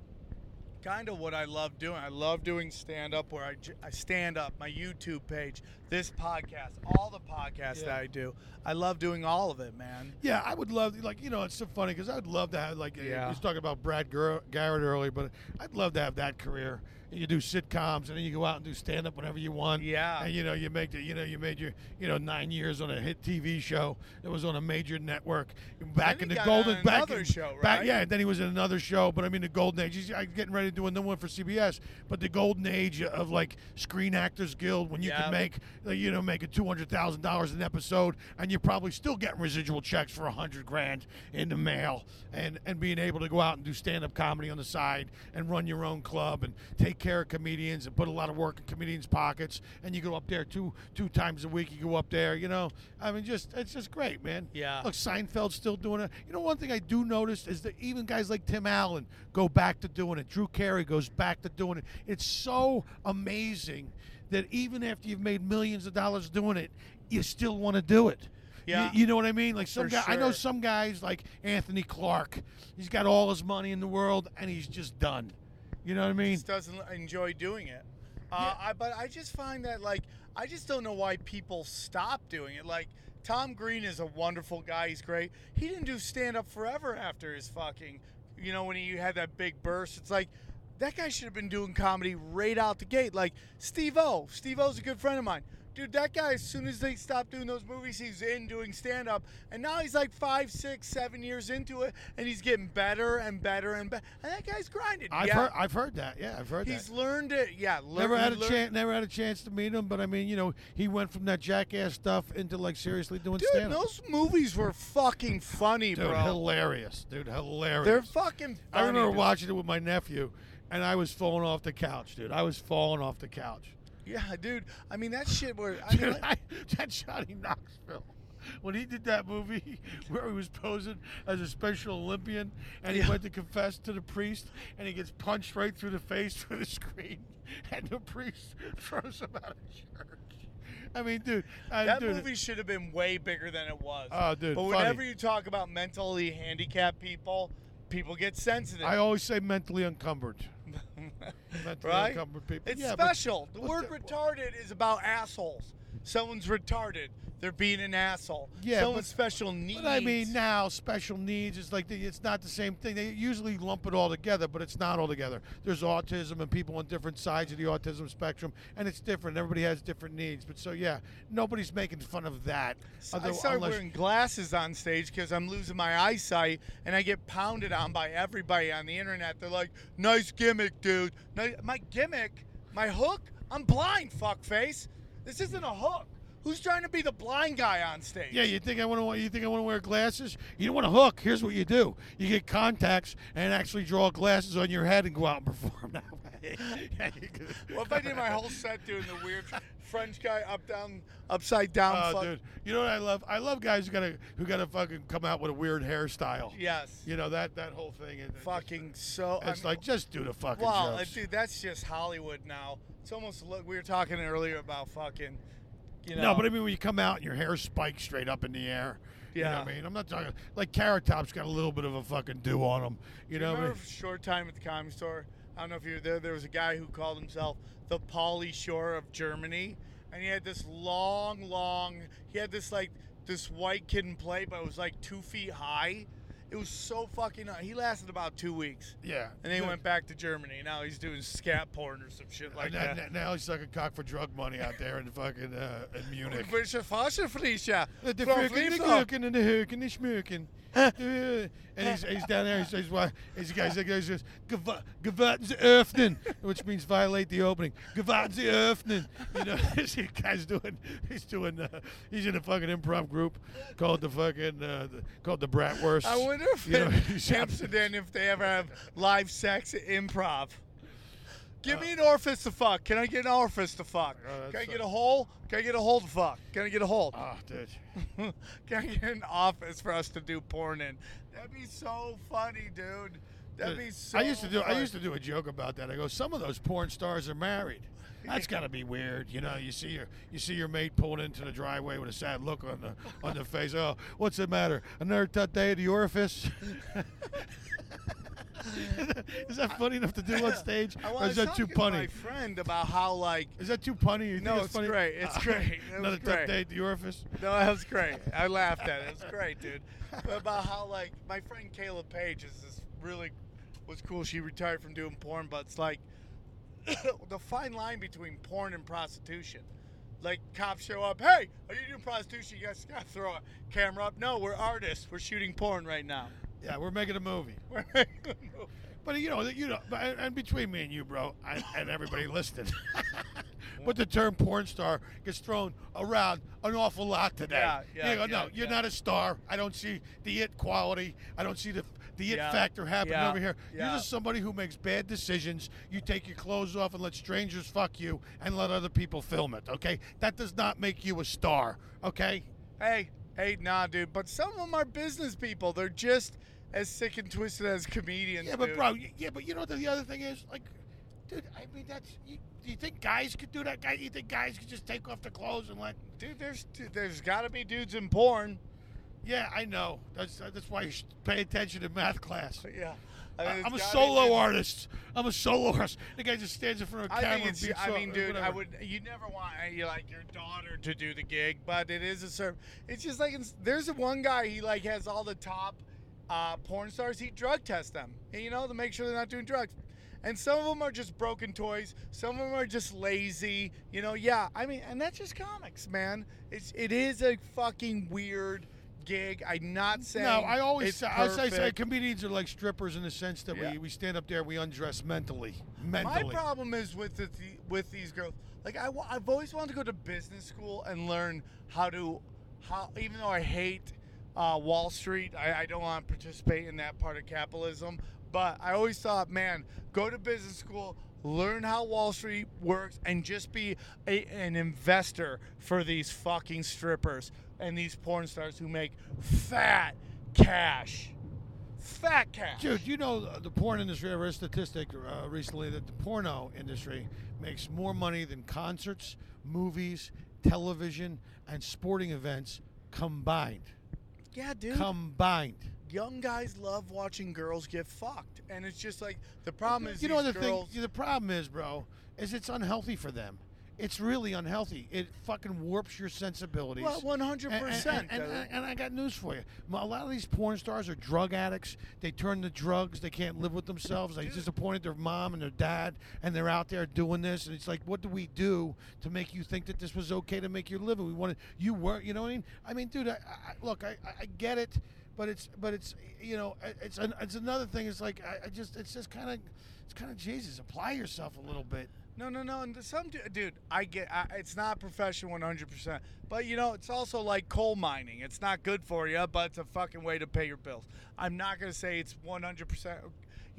kind of what I love doing. I love doing stand-up where I stand up, my YouTube page, this podcast, all the podcasts that I do. I love doing all of it, man. Yeah, I would love, it's so funny because I would love to have, he was talking about Brad Garrett earlier, but I'd love to have that career. You do sitcoms, and then you go out and do stand-up whenever you want. Yeah. And, you made your 9 years on a hit TV show that was on a major network. Back in the golden... then he was in another show. But, the golden age. He's getting ready to do another one for CBS. But the golden age of, Screen Actors Guild, when you can make, make a $200,000 an episode, and you're probably still getting residual checks for $100,000 in the mail, and being able to go out and do stand-up comedy on the side and run your own club and take care of comedians and put a lot of work in comedians' pockets, and you go up there two times a week. You go up there, it's just great, man. Yeah. Look, Seinfeld's still doing it. One thing I do notice is that even guys like Tim Allen go back to doing it. Drew Carey goes back to doing it. It's so amazing that even after you've made millions of dollars doing it, you still want to do it. Yeah. You know what I mean? Like some guy, sure. I know some guys like Anthony Clark. He's got all his money in the world, and he's just done. You know what I mean? He just doesn't enjoy doing it. But I just find that, I just don't know why people stop doing it. Tom Green is a wonderful guy. He's great. He didn't do stand-up forever after his fucking, when he had that big burst. It's like, that guy should have been doing comedy right out the gate. Like, Steve-O. Steve-O's a good friend of mine. Dude, that guy, as soon as they stopped doing those movies, he's in doing stand-up. And now he's 5, 6, 7 years into it, and he's getting better and better and better. And that guy's grinding. I've heard that. Yeah, I've heard that. He's learned it. Yeah. Never had a chance to meet him, but, he went from that jackass stuff into, seriously doing stand-up. Dude, those movies were fucking funny, bro. Dude, hilarious. They're fucking funny. I remember watching it with my nephew, and I was falling off the couch, dude. Yeah, dude. That shit where... that Johnny Knoxville, when he did that movie where he was posing as a Special Olympian and he went to confess to the priest and he gets punched right through the face through the screen and the priest throws him out of church. That movie should have been way bigger than it was. Oh, dude, but whenever you talk about mentally handicapped people get sensitive. I always say mentally encumbered. Right? People. It's special. The word retarded is about assholes. Someone's retarded. They're being an asshole. Yeah, someone's special needs. But now special needs is it's not the same thing. They usually lump it all together, but it's not all together. There's autism and people on different sides of the autism spectrum, and it's different. Everybody has different needs. But nobody's making fun of that. I started wearing glasses on stage because I'm losing my eyesight, and I get pounded on by everybody on the internet. They're like, "Nice gimmick, dude." My gimmick, my hook. I'm blind, fuckface. This isn't a hook. Who's trying to be the blind guy on stage? Yeah, you think I want to wear glasses? You don't want a hook. Here's what you do: you get contacts and actually draw glasses on your head and go out and perform that way. What if I did my whole set doing the weird French guy up down upside down? Oh, dude! You know what I love? I love guys who gotta fucking come out with a weird hairstyle. Yes. You know that whole thing. Fucking so. It's like just do the fucking. Well, jokes. Dude, that's just Hollywood now. It's almost like we were talking earlier about fucking. You know. No, but I mean when you come out and your hair spikes straight up in the air. Yeah. You know what I mean? I'm not talking like Carrot Top's got a little bit of a fucking do on him. You know what I mean? For a short time at the Comedy Store, I don't know if you were there, there was a guy who called himself the Pauly Shore of Germany. And he had this this white kid in play, but it was like 2 feet high. It was so fucking high. He lasted about 2 weeks. Yeah. And then he went back to Germany. Now he's doing scat porn or some shit like that. Now he's sucking cock for drug money out there in fucking in Munich. And he's down there. He's guys like there's just gewalten ze öffnen, which means violate the opening. Gewalten ze öffnen. You know, this guy's doing. He's in a fucking improv group called the fucking called the Bratwurst. I wonder if Amsterdam if they ever have live sex improv. Give me an orifice to fuck. Can I get an orifice to fuck? Can I get a hole? Can I get a hole to fuck? Can I get a hole? Oh, dude. Can I get an office for us to do porn in? That'd be so funny, dude. That'd be so funny. I used to do a joke about that. I go, some of those porn stars are married. That's got to be weird, you know. You see your mate pulling into the driveway with a sad look on the face. Oh, what's the matter? Another tough day at the orifice. Is that funny enough to do on stage? Or is that too punny? My friend about how like is that too punny? You no, it's funny? Great. It's great. It another tough day at the orifice. No, that was great. I laughed at it. It was great, dude. But about how like my friend Kayla Page was cool. She retired from doing porn, but it's like the fine line between porn and prostitution. Like, cops show up, hey, are you doing prostitution? You guys gotta throw a camera up. No, we're artists. We're shooting porn right now. Yeah, we're making a movie. But, you know, and between me and you, bro, and everybody listening, but the term porn star gets thrown around an awful lot today. Yeah, you go, no, you're not a star. I don't see the it quality. I don't see the it factor happening over here. Yeah. You're just somebody who makes bad decisions. You take your clothes off and let strangers fuck you and let other people film it, okay? That does not make you a star, okay? Hey, nah, dude, but some of them are business people. They're just as sick and twisted as comedians. Yeah, but dude. Bro, but you know what the other thing is? Like, dude, I mean, do you think guys could do that? You think guys could just take off the clothes and let? Dude, there's got to be dudes in porn. Yeah, I know. That's why you should pay attention to math class. Yeah. I mean, I'm a solo artist. The guy just stands in front of a camera. I would. You never want your daughter to do the gig, but it is a serve. It's just like there's one guy. He like has all the top porn stars. He drug tests them, to make sure they're not doing drugs. And some of them are just broken toys. Some of them are just lazy. Yeah. I mean, and that's just comics, man. It is a fucking weird gig. I'm not saying I say comedians are like strippers in the sense that we stand up there, we undress mentally. My problem is with these girls. Like I've always wanted to go to business school and learn how even though I hate Wall Street, I don't want to participate in that part of capitalism. But I always thought, man, go to business school, learn how Wall Street works, and just be an investor for these fucking strippers. And these porn stars who make fat cash. Dude, you know the porn industry, I read a statistic recently that the porno industry makes more money than concerts, movies, television, and sporting events combined. Yeah, dude. Combined. Young guys love watching girls get fucked. And it's just like the problem is the problem is, bro, is it's unhealthy for them. It's really unhealthy. It fucking warps your sensibilities. Well, 100%. And I got news for you. A lot of these porn stars are drug addicts. They turn to drugs. They can't live with themselves. They disappointed their mom and their dad, and they're out there doing this. And it's like, what do we do to make you think that this was okay to make your living? We wanted you work. You know what I mean? I mean, dude, I get it, but it's it's another thing. It's like it's kind of Jesus. Apply yourself a little bit. No. And dude, I get it's not professional 100%. But, it's also like coal mining. It's not good for you, but it's a fucking way to pay your bills. I'm not going to say it's 100%.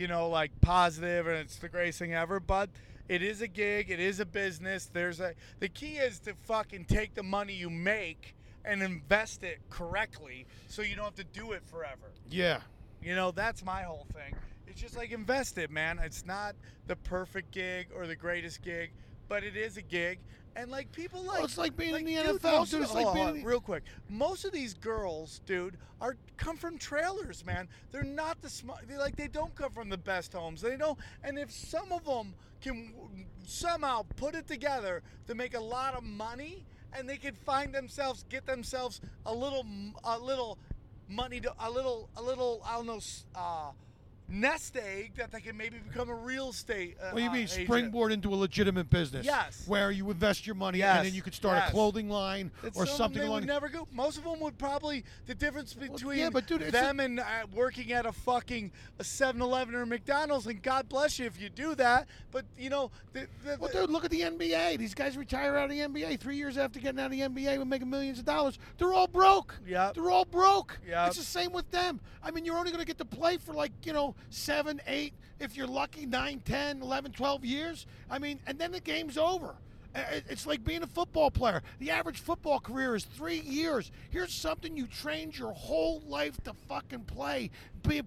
you know, like positive and it's the greatest thing ever, but it is a gig, it is a business. The key is to fucking take the money you make and invest it correctly so you don't have to do it forever. Yeah. You know, that's my whole thing. It's just like, invest it, man. It's not the perfect gig or the greatest gig, but it is a gig. And like, people like, well, it's like being like, in the NFL, dude. It's like being in the... Real quick, most of these girls, dude, come from trailers, man. They're not the smart. They don't come from the best homes. They don't. And if some of them can somehow put it together to make a lot of money, and they could get themselves a little money, to a little, I don't know. Nest egg that they can maybe become a real estate agent. What do you mean, springboard into a legitimate business? Yes. Where you invest your money, yes, and then you could start, yes, a clothing line, it's or something like that. Never go. Most of them would probably, the difference between them and working at a fucking 7-Eleven or McDonald's, and God bless you if you do that, but you know. Dude, look at the NBA. These guys retire out of the NBA. 3 years after getting out of the NBA, we're making millions of dollars. They're all broke. Yeah. They're all broke. Yeah. It's the same with them. I mean, you're only going to get to play for 7, 8, if you're lucky, 9, 10, 11, 12 years. I mean, and then the game's over. It's like being a football player. The average football career is 3 years. Here's something you trained your whole life to fucking play.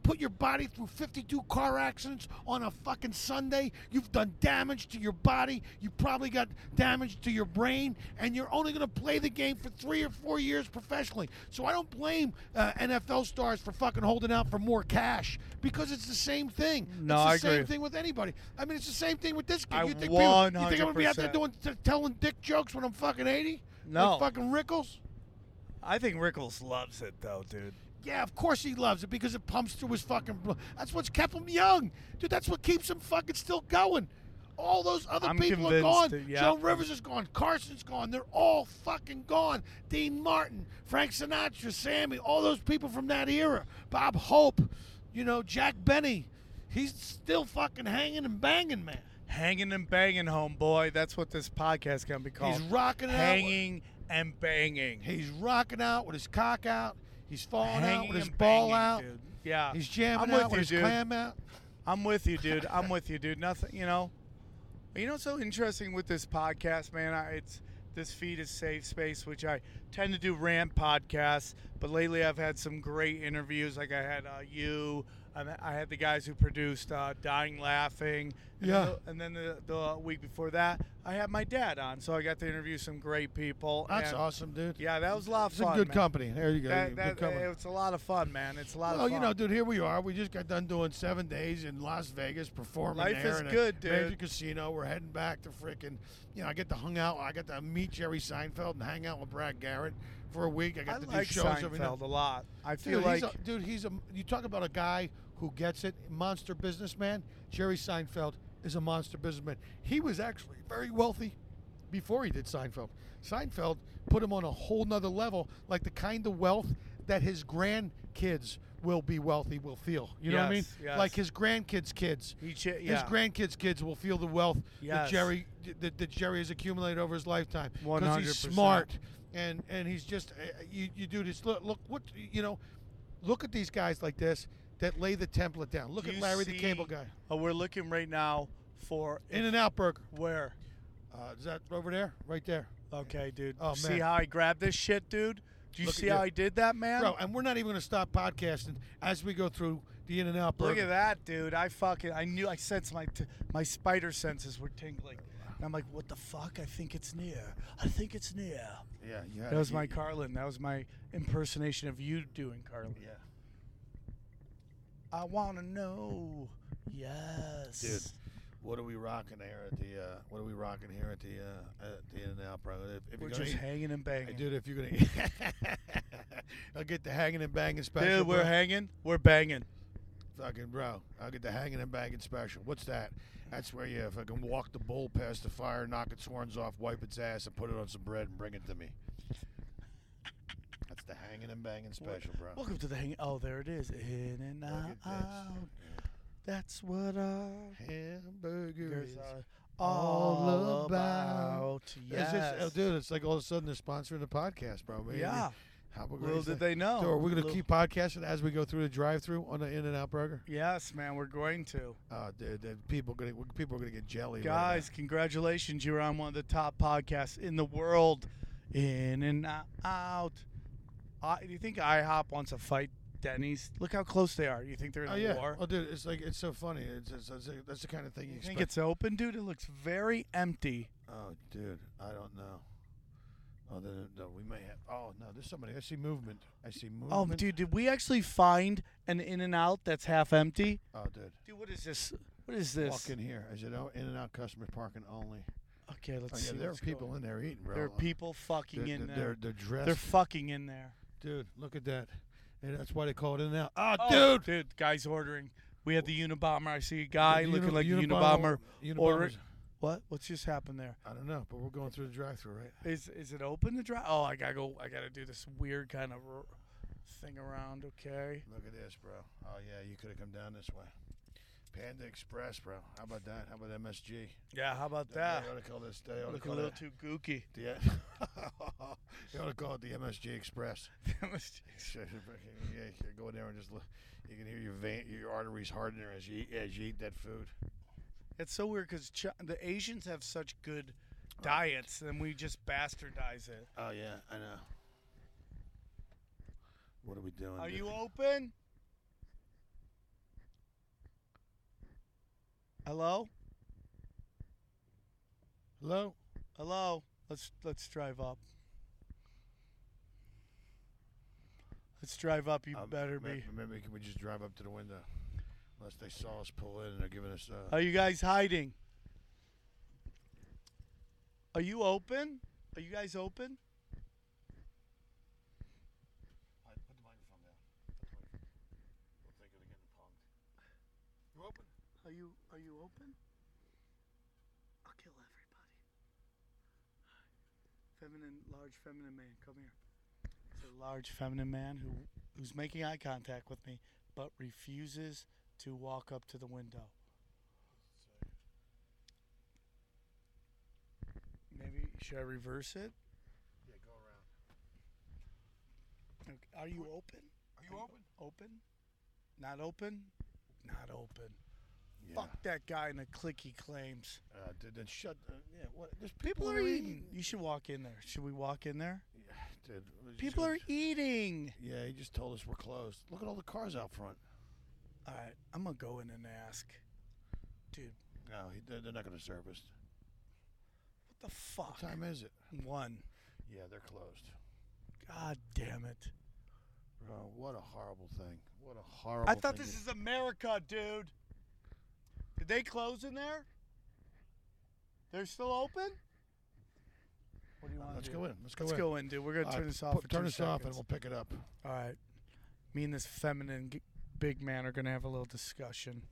Put your body through 52 car accidents on a fucking Sunday. You've done damage to your body. You probably got damage to your brain, and you're only going to play the game for 3 or 4 years professionally. So I don't blame NFL stars for fucking holding out for more cash, because it's the same thing. No, I agree. It's the same thing with anybody. I mean, it's the same thing with this kid. You think 100%. You think I'm going to be out there telling dick jokes when I'm fucking 80? No. Like fucking Rickles? I think Rickles loves it, though, dude. Yeah, of course he loves it, because it pumps through his fucking blood. That's what's kept him young. Dude, that's what keeps him fucking still going. All those other people are gone. Yeah. Joan Rivers is gone. Carson's gone. They're all fucking gone. Dean Martin, Frank Sinatra, Sammy, all those people from that era. Bob Hope, Jack Benny. He's still fucking hanging and banging, man. Hanging and banging, homeboy. That's what this podcast is going to be called. He's rocking out. Hanging and banging. He's rocking out with his cock out. He's falling out with his ball out. Dude. Yeah. He's jamming out with his clam out. I'm with you, dude. I'm with you, dude. Nothing, You know what's so interesting with this podcast, man? This feed is Safe Space, which I tend to do rant podcasts, but lately I've had some great interviews. Like I had you. I had the guys who produced Dying Laughing. Yeah. And then the week before that, I had my dad on. So I got to interview some great people. That's awesome, dude. Yeah, that was a lot of fun. It's a good company. There you go. It's a lot of fun, man. It's a lot of fun. Well, dude, here we are. We just got done doing 7 days in Las Vegas performing there. Life is good, dude. Major casino. We're heading back to freaking, I get to I got to meet Jerry Seinfeld and hang out with Brad Garrett for a week. I got to do shows every night. I like Seinfeld a lot. I feel like. Dude, you talk about a guy who gets it, monster businessman. Jerry Seinfeld is a monster businessman. He was actually very wealthy before he did Seinfeld. Seinfeld put him on a whole nother level, like the kind of wealth that his grandkids will be wealthy, will feel. You know what I mean? Yes. Like his grandkids' kids. His grandkids' kids will feel the wealth that Jerry has accumulated over his lifetime. 100%. Because he's smart, and he's just, you do this, look at these guys like this that lay the template down. Look at Larry the Cable Guy. Oh, we're looking right now for In-N-Out Burger. Where? Is that over there? Right there. Okay, dude. Oh, man. See how I grabbed this shit, dude? Do you see how I did that, man? Bro, and we're not even going to stop podcasting as we go through the In-N-Out Burger. Look at that, dude. I knew, I sensed my spider senses were tingling. And I'm like, what the fuck? I think it's near. Yeah, yeah. That was my Carlin. That was my impersonation of you doing Carlin. Yeah. I want to know. Yes. Dude, what are we rocking here at the In-N-Out Burger? We're just hanging and banging. Dude, if you're going to I'll get the hanging and banging special. Dude, we're hanging, we're banging. Fucking bro, I'll get the hanging and banging special. What's that? That's where you fucking walk the bull past the fire, knock its horns off, wipe its ass, and put it on some bread and bring it to me. The hanging and banging special, bro. Welcome to the hanging. Oh, there it is. In and out. That's what our hamburgers are all about. Yes. Dude, it's like all of a sudden they're sponsoring the podcast, bro. Man. Yeah. Little did they know. So are we going to keep podcasting as we go through the drive-thru on the In-N-Out Burger? Yes, man, we're going to. Dude, people are going to get jelly. Guys, right, congratulations. You're on one of the top podcasts in the world. In-N-Out. Do you think IHOP wants to fight Denny's? Look how close they are. You think they're in a war? Oh, dude, it's like it's so funny. It's that's the kind of thing you expect. You think it's open, dude? It looks very empty. Oh, dude, I don't know. Oh, no, we may have. Oh, no, there's somebody. I see movement. Oh, dude, did we actually find an In-N-Out that's half empty? Oh, dude. Dude, what is this? Walk in here. I said, oh, In-N-Out customer parking only. Okay, let's see. There are people in there eating, bro. There are people fucking in there. They're dressed. They're fucking in there. Dude, look at that. And that's why they call it In-N-Out. Oh, dude. Dude, guy's ordering. We have the Unabomber. I see a guy looking like a Unabomber. Ordering. What? What's just happened there? I don't know, but we're going through the drive-thru, right? Is it open to drive? Oh, I gotta go. I gotta do this weird kind of thing around. Okay. Look at this, bro. Oh yeah, you could have come down this way. Panda Express, bro. How about that? How about MSG? Yeah, how about that? They ought to call this. They ought to call it a little too gooky. Yeah. They ought to call it the MSG Express. The MSG. Yeah, go in there and just look. You can hear your arteries hardening as you eat that food. It's so weird because the Asians have such good diets, and we just bastardize it. Oh, yeah, I know. What are we doing? Are you open? Hello? Hello? Hello? Let's drive up. Let's drive up. You better be. Maybe can we just drive up to the window? Unless they saw us pull in and they're giving us... Are you guys hiding? Are you open? Are you guys open? Put the microphone down. We'll take it again and pong. You open? Are you open? I'll kill everybody. Large feminine man, come here. It's a large feminine man who's making eye contact with me but refuses to walk up to the window. Maybe, should I reverse it? Yeah, go around. Okay. Are you open? Are you open? Open? Not open? Not open. Yeah. Fuck that guy in the clicky claims. Dude, then shut. Yeah, what? There's people are eating. You should walk in there. Should we walk in there? Yeah, dude. People are eating. Yeah, he just told us we're closed. Look at all the cars out front. All right, I'm going to go in and ask. Dude. No, they're not going to serve us. What the fuck? What time is it? 1:00. Yeah, they're closed. God damn it. Bro, what a horrible thing. What a horrible thing. I thought this is America, dude. Did they close in there? They're still open? What do you want to do? Let's go in. Let's go in, dude. We're going to turn this off for 2 seconds. Turn this off and we'll pick it up. All right. Me and this feminine... big man are going to have a little discussion.